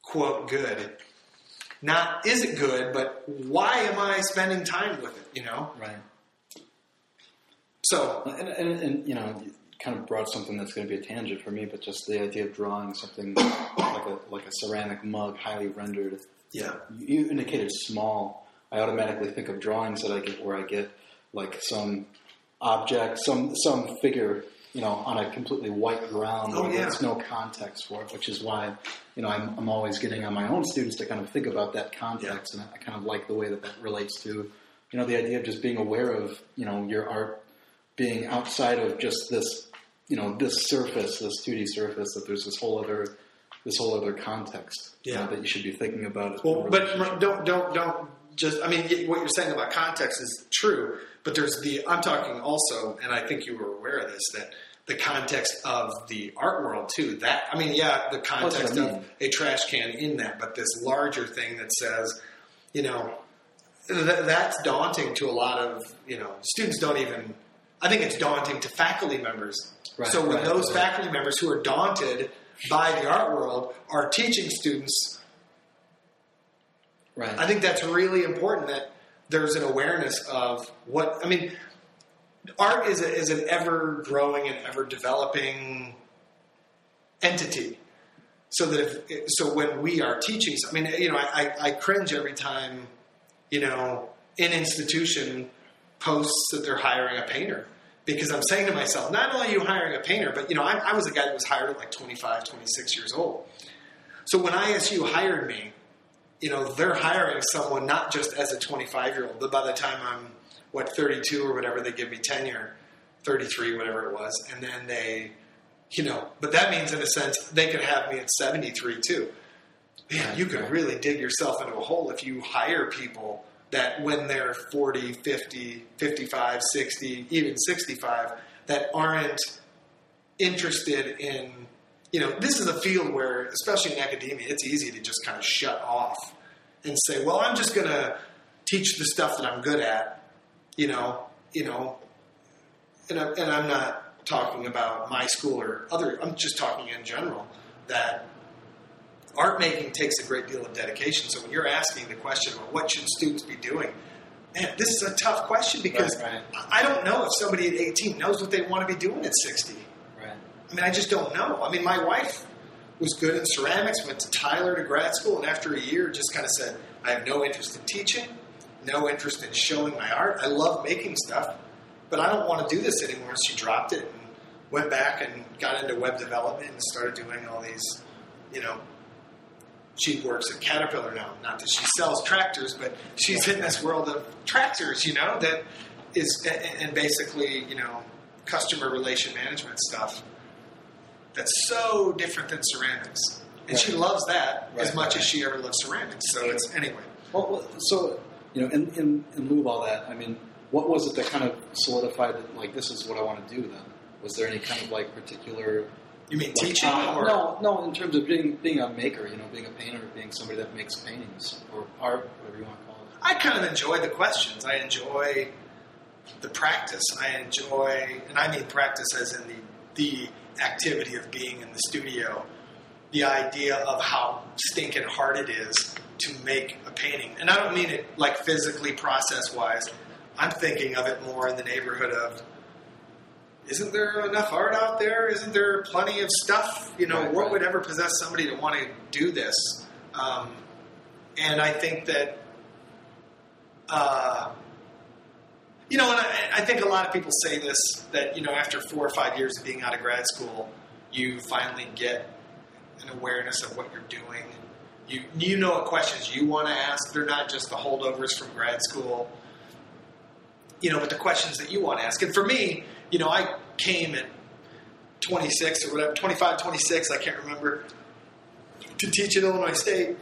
quote, good? Not, is it good, but why am I spending time with it, you know? Right. So. And, and, and you know, you kind of brought something that's going to be a tangent for me, but just the idea of drawing something like a like a ceramic mug, highly rendered. Yeah. You, you indicated small. I automatically think of drawings that I get where I get like some object, some some figure, you know, on a completely white ground. Oh, yeah. There's no context for it, which is why, you know, I'm, I'm always getting on my own students to kind of think about that context. Yeah. And I kind of like the way that that relates to, you know, the idea of just being aware of, you know, your art being outside of just this you know, this surface, this two D surface, that there's this whole other, this whole other context yeah. uh, that you should be thinking about. Well, but don't, don't, don't just, I mean, what you're saying about context is true, but there's the, I'm talking also, and I think you were aware of this, that the context of the art world too, that, I mean, yeah, the context of mean? a trash can in that, but this larger thing that says, you know, th- that's daunting to a lot of, you know, students don't even, I think it's daunting to faculty members. Right, so when right, those right. faculty members who are daunted by the art world are teaching students, right. I think that's really important that there's an awareness of what, I mean, art is a, is an ever-growing and ever-developing entity. So that if, so when we are teaching, I mean, you know, I, I, I cringe every time, you know, an institution posts that they're hiring a painter. Because I'm saying to myself, not only are you hiring a painter, but, you know, I, I was a guy that was hired at like twenty-five, twenty-six years old. So when I S U hired me, you know, they're hiring someone not just as a twenty-five-year-old, but by the time I'm, what, thirty-two or whatever, they give me tenure, thirty-three, whatever it was. And then they, you know, but that means in a sense they could have me at seventy-three too. Man, you could really dig yourself into a hole if you hire people that when they're forty, fifty, fifty-five, sixty, even sixty-five, that aren't interested in, you know, this is a field where, especially in academia, it's easy to just kind of shut off and say, well, I'm just going to teach the stuff that I'm good at, you know, you know, and, I, and I'm not talking about my school or other, I'm just talking in general that art making takes a great deal of dedication. So when you're asking the question, well, what should students be doing? Man, this is a tough question because right, right. I don't know if somebody at eighteen knows what they want to be doing at sixty. Right. I mean, I just don't know. I mean, my wife was good in ceramics, went to Tyler to grad school, and after a year just kind of said, I have no interest in teaching, no interest in showing my art. I love making stuff, but I don't want to do this anymore. She dropped it and went back and got into web development and started doing all these, you know, she works at Caterpillar now. Not that she sells tractors, but she's in this world of tractors, you know, that is, and basically, you know, customer relation management stuff that's so different than ceramics. And right. she loves that right. as much right. as she ever loved ceramics. So it's, anyway. Well, so, you know, in, in, in lieu of all that, I mean, what was it that kind of solidified that, like, this is what I want to do then? Was there any kind of, like, particular... You mean like, teaching? Uh, or? No, no. In terms of being being a maker, you know, being a painter, being somebody that makes paintings or art, whatever you want to call it. I kind of enjoy the questions. I enjoy the practice. I enjoy, and I mean practice as in the the activity of being in the studio. The idea of how stinking hard it is to make a painting, and I don't mean it like physically, process wise. I'm thinking of it more in the neighborhood of. Isn't there enough art out there? Isn't there plenty of stuff? You know, right, what right. would ever possess somebody to want to do this? Um, and I think that, uh, you know, and I, I think a lot of people say this, that, you know, after four or five years of being out of grad school, you finally get an awareness of what you're doing. You, you know what questions you want to ask. They're not just the holdovers from grad school. You know, but the questions that you want to ask. And for me, you know, I came at twenty-six or whatever, twenty-five, twenty-six, I can't remember, to teach at Illinois State.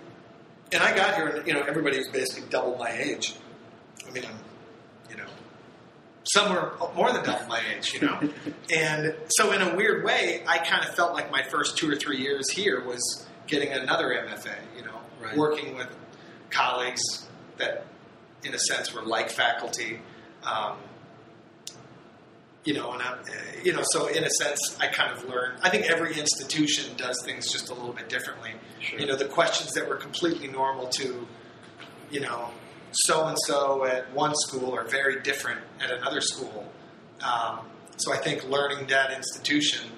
And I got here, and, you know, everybody was basically double my age. I mean, I'm, you know, some were more than double my age, you know. And so in a weird way, I kind of felt like my first two or three years here was getting another M F A, you know, right. working with colleagues that, in a sense, were like faculty. Um, you know, and I'm, you know, so in a sense, I kind of learned. I think every institution does things just a little bit differently. Sure. You know, the questions that were completely normal to, you know, so and so at one school are very different at another school. Um, so I think learning that institution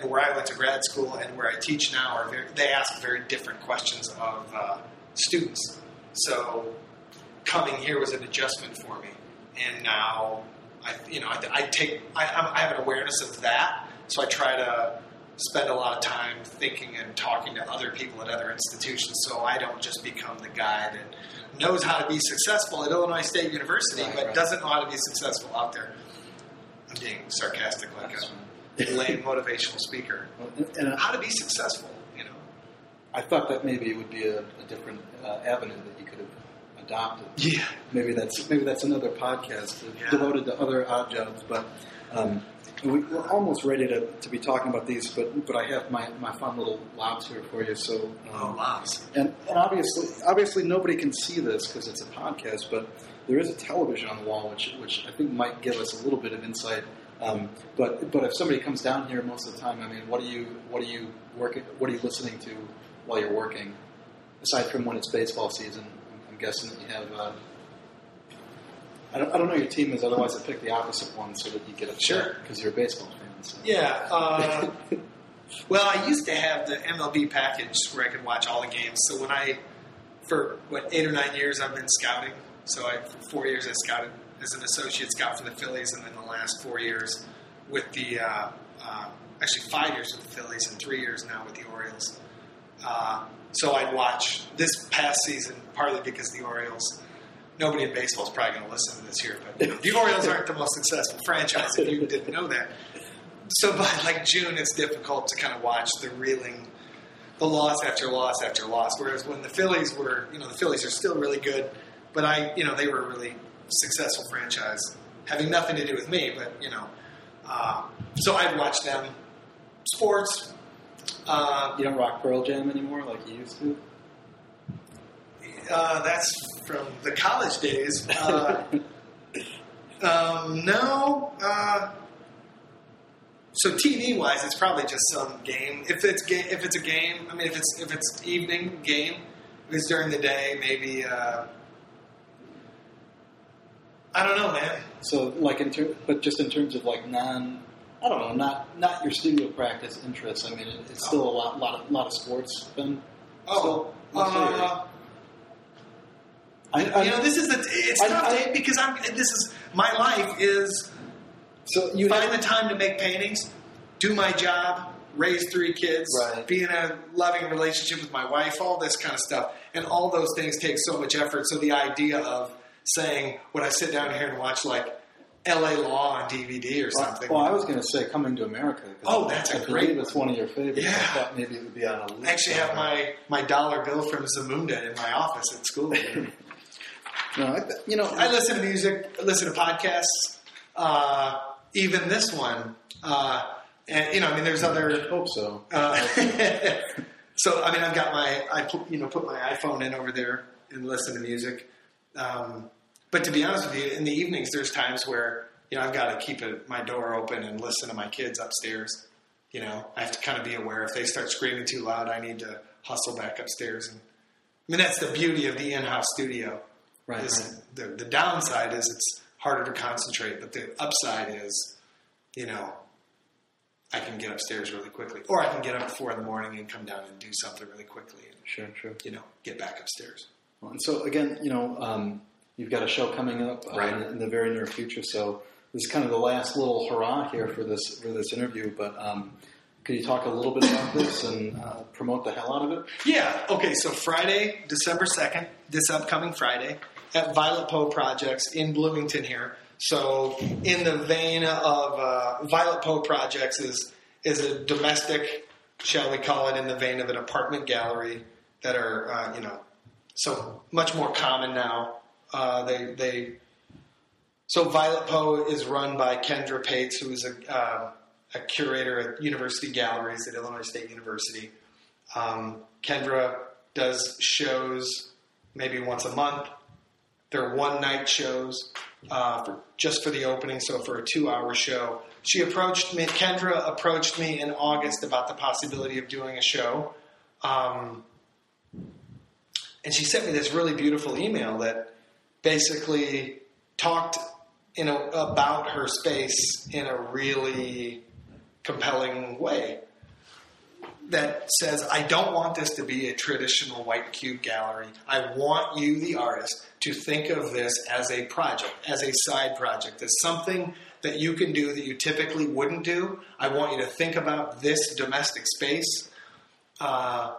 and where I went to grad school and where I teach now are very, they ask very different questions of uh, students. So coming here was an adjustment for me. And now, I, you know, I, I take, I, I have an awareness of that. So I try to spend a lot of time thinking and talking to other people at other institutions. So I don't just become the guy that knows how to be successful at Illinois State University, right, but right. doesn't know how to be successful out there. I'm being sarcastic, like a, lay motivational speaker. And, and how to be successful, you know. I thought that maybe it would be a, a different uh, avenue that you could have adopted. Yeah. Maybe that's maybe that's another podcast yeah. devoted to other odd jobs. But um, we, we're almost ready to, to be talking about these, but but I have my, my fun little lobs here for you. So um, oh, lobs. And, and obviously, obviously nobody can see this because it's a podcast, but there is a television on the wall, which which I think might give us a little bit of insight. Um, but but if somebody comes down here most of the time, I mean, what are you what are you working? What are you listening to while you're working? Aside from when it's baseball season, I'm guessing that you have. Uh, I don't I don't know your team is. Otherwise, I pick the opposite one so that you get upset sure. because you're a baseball fan. So. Yeah. Uh, well, I used to have the M L B package where I could watch all the games. So when I for what eight or nine years I've been scouting. So I, for four years I scouted as an associate scout for the Phillies, and then the last four years with the uh, uh, actually five years with the Phillies, and three years now with the Orioles. Uh, so I'd watch this past season partly because the Orioles. Nobody in baseball is probably going to listen to this here, but the Orioles aren't the most successful franchise. If you didn't know that, so by like June, it's difficult to kind of watch the reeling, the loss after loss after loss. Whereas when the Phillies were, you know, the Phillies are still really good. But I, you know, they were a really successful franchise, having nothing to do with me. But you know, uh, so I'd watch them. Sports. Uh, you don't rock Pearl Jam anymore like you used to. Uh, that's from the college days. Uh, um, no. Uh, so T V wise, it's probably just some game. If it's ga- if it's a game, I mean, if it's if it's evening game, if it's during the day, maybe. Uh, I don't know, man. So, like, in ter- but just in terms of like non, I don't know, not not your studio practice interests. I mean, it, it's still a lot, lot, of, lot of sports. Then, oh, still, uh, I, I, you know, this is the it's I, tough, I, Dave, because I'm. This is my life is. So you find have, the time to make paintings, do my job, raise three kids, right. be in a loving relationship with my wife, all this kind of stuff, and all those things take so much effort. So the idea of saying, would I sit down here and watch like L A Law on D V D or something? Well, I was going to say Coming to America. Oh, that's I a great one. It's one of your favorites. Yeah. I thought maybe it would be on a list. I actually have my, my dollar bill from Zamunda in my office at school. no, I, you know, I listen to music, I listen to podcasts, uh, even this one. Uh, and, you know, I mean, there's other. I hope so. Uh, so, I mean, I've got my, I put, you know, put my iPhone in over there and listen to music. Um, but to be honest with you, in the evenings, there's times where, you know, I've got to keep it, my door open and listen to my kids upstairs. You know, I have to kind of be aware if they start screaming too loud, I need to hustle back upstairs. And I mean, that's the beauty of the in-house studio. Right. Is the, the downside is it's harder to concentrate, but the upside is, you know, I can get upstairs really quickly, or I can get up at four in the morning and come down and do something really quickly. And, sure, sure. You know, get back upstairs. And so, again, you know, um, you've got a show coming up uh, right. in, in the very near future. So this is kind of the last little hurrah here for this for this interview. But um, could you talk a little bit about this and uh, promote the hell out of it? Yeah. Okay. So Friday, December second, this upcoming Friday, at Violet Poe Projects in Bloomington here. So in the vein of uh, Violet Poe Projects is is a domestic, shall we call it, in the vein of an apartment gallery that are, uh, you know, so much more common now. Uh, they they so Violet Poe is run by Kendra Pates, who is a uh, a curator at University Galleries at Illinois State University. Um, Kendra does shows maybe once a month. They're one night shows uh, for, just for the opening. So for a two hour show, she approached me. Kendra approached me in August about the possibility of doing a show. Um, And she sent me this really beautiful email that basically talked in a, about her space in a really compelling way that says, I don't want this to be a traditional white cube gallery. I want you, the artist, to think of this as a project, as a side project, as something that you can do that you typically wouldn't do. I want you to think about this domestic space, uh,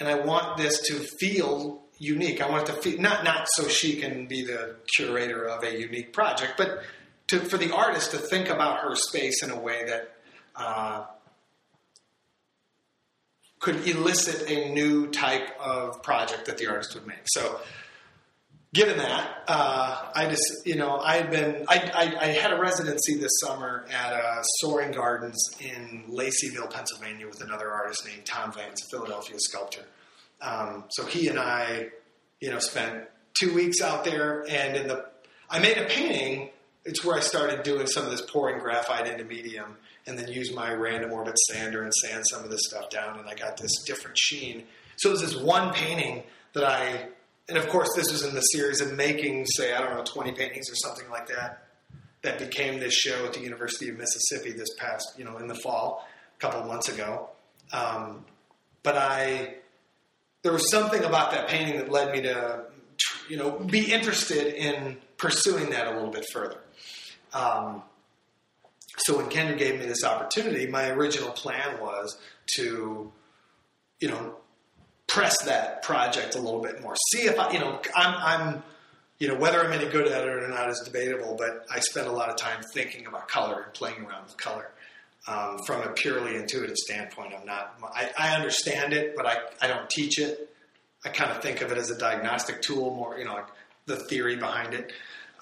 and I want this to feel unique. I want it to feel not not so she can be the curator of a unique project, but to, for the artist to think about her space in a way that uh, could elicit a new type of project that the artist would make. So given that, uh, I just, you know, I had been, I, I, I had a residency this summer at uh, Soaring Gardens in Laceyville, Pennsylvania, with another artist named Tom Vance, a Philadelphia sculptor. Um, so he and I, you know, spent two weeks out there, and in the, I made a painting. It's where I started doing some of this pouring graphite into medium, and then used my random orbit sander and sand some of this stuff down, and I got this different sheen. So it was this one painting that I, and of course this was in the series of making, say, I don't know, twenty paintings or something like that, that became this show at the University of Mississippi this past, you know, in the fall, a couple of months ago. Um, but I, there was something about that painting that led me to, you know, be interested in pursuing that a little bit further. Um, so when Kendra gave me this opportunity, my original plan was to, you know, press that project a little bit more. See if I, you know, I'm, I'm, you know, whether I'm any good at it or not is debatable, but I spent a lot of time thinking about color and playing around with color. Um, from a purely intuitive standpoint, I'm not, I, I understand it, but I, I don't teach it. I kind of think of it as a diagnostic tool, more, you know, like the theory behind it.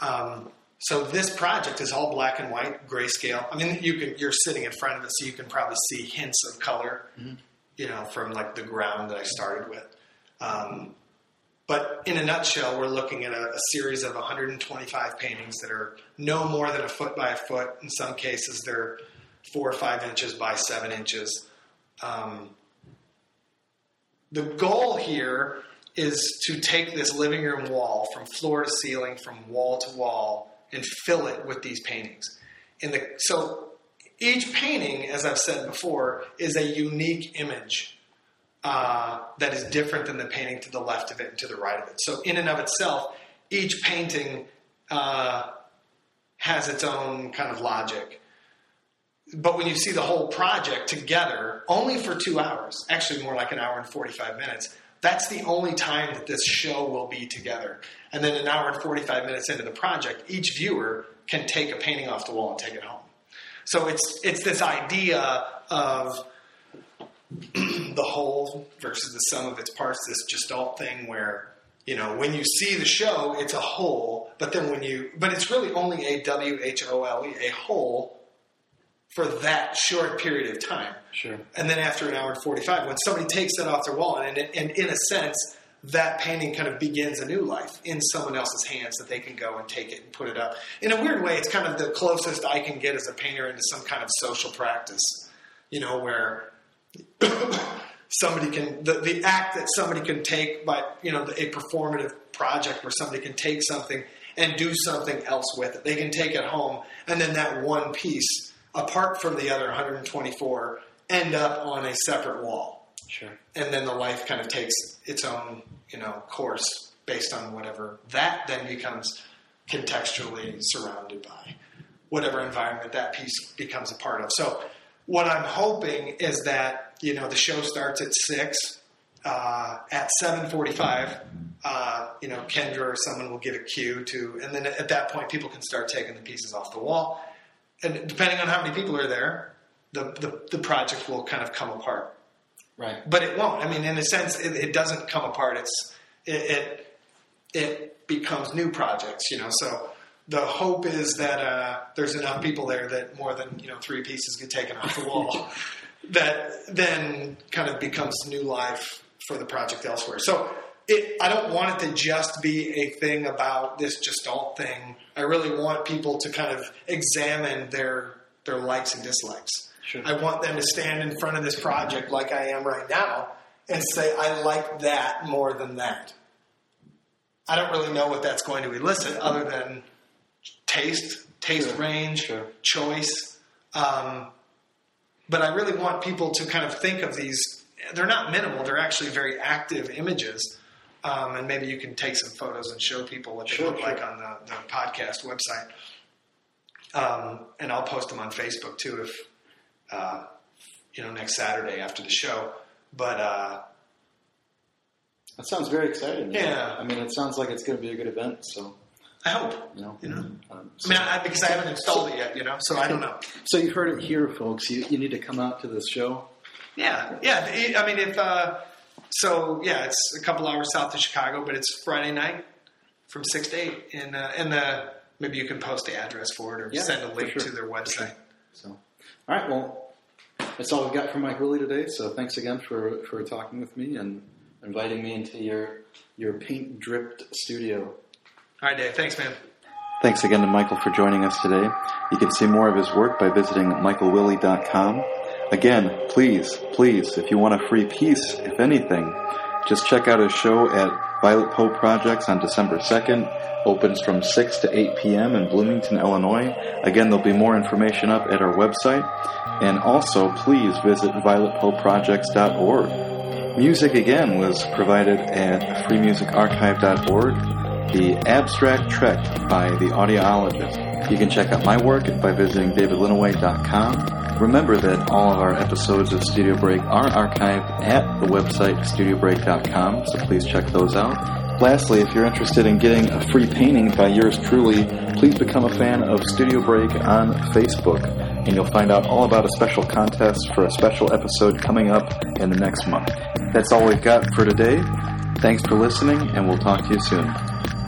Um, So this project is all black and white, grayscale. I mean, you can, you're sitting in front of it, so you can probably see hints of color, mm-hmm. you know, from like the ground that I started with. Um, but in a nutshell, we're looking at a, a series of one hundred twenty-five paintings that are no more than a foot by a foot. In some cases, they're four or five inches by seven inches. Um, the goal here is to take this living room wall from floor to ceiling, from wall to wall, and fill it with these paintings. And the, so each painting, as I've said before, is a unique image uh, that is different than the painting to the left of it and to the right of it. So in and of itself, each painting uh, has its own kind of logic. But when you see the whole project together, only for two hours, actually more like an hour and forty-five minutes, that's the only time that this show will be together. And then an hour and forty-five minutes into the project, each viewer can take a painting off the wall and take it home. So it's it's this idea of the whole versus the sum of its parts, this gestalt thing where, you know, when you see the show, it's a whole, but then when you, but it's really only a W H O L E, a whole, for that short period of time. Sure. And then after an hour and forty-five, when somebody takes that off their wall, and, and in a sense, that painting kind of begins a new life in someone else's hands that they can go and take it and put it up. In a weird way, it's kind of the closest I can get as a painter into some kind of social practice, you know, where somebody can, the, the act that somebody can take by, you know, a performative project where somebody can take something and do something else with it. They can take it home, and then that one piece, apart from the other one hundred twenty-four, end up on a separate wall. Sure. And then the life kind of takes its own, you know, course based on whatever that then becomes contextually surrounded by, whatever environment that piece becomes a part of. So what I'm hoping is that, you know, the show starts at six, uh, at seven forty-five, uh, you know, Kendra or someone will give a cue to, and then at that point people can start taking the pieces off the wall. And depending on how many people are there, the, the, the project will kind of come apart. Right. But it won't. I mean, in a sense, it, it doesn't come apart. It's it, it it becomes new projects, you know. So the hope is that uh, there's enough people there that more than, you know, three pieces get taken off the wall that then kind of becomes new life for the project elsewhere. So it, I don't want it to just be a thing about this gestalt thing. I really want people to kind of examine their their likes and dislikes. Sure. I want them to stand in front of this project like I am right now and say, I like that more than that. I don't really know what that's going to elicit other than taste, taste sure. range, sure. choice. Um, but I really want people to kind of think of these. They're not minimal. They're actually very active images. Um, and maybe you can take some photos and show people what they sure, look sure. like on the, the podcast website. Um, and I'll post them on Facebook too, if, uh, you know, next Saturday after the show. But, uh, that sounds very exciting. Yeah. yeah. I mean, it sounds like it's going to be a good event. So I hope, you know. You know? Um, so I mean, I, because I haven't installed it yet, you know, so I don't know. So you heard it here, folks. You you need to come out to this show. Yeah, yeah. It, I mean, if uh, so, yeah, it's a couple hours south of Chicago, but it's Friday night from six to eight, and uh, and the maybe you can post the address for it or yeah, send a link sure. to their website. Sure. So, all right, well, that's all we've got from Mike Willie today. So thanks again for for talking with me and inviting me into your your paint dripped studio. All right, Dave. Thanks, man. Thanks again to Michael for joining us today. You can see more of his work by visiting michael willie dot com. Again, please, please, if you want a free piece, if anything, just check out his show at Violet Poe Projects on December second. Opens from six to eight p.m. in Bloomington, Illinois. Again, there'll be more information up at our website. And also, please visit violet poe projects dot org. Music, again, was provided at free music archive dot org. The Abstract Trek by The Audiologist. You can check out my work by visiting david linneweh dot com. Remember that all of our episodes of Studio Break are archived at the website studio break dot com, so please check those out. Lastly, if you're interested in getting a free painting by yours truly, please become a fan of Studio Break on Facebook, and you'll find out all about a special contest for a special episode coming up in the next month. That's all we've got for today. Thanks for listening, and we'll talk to you soon.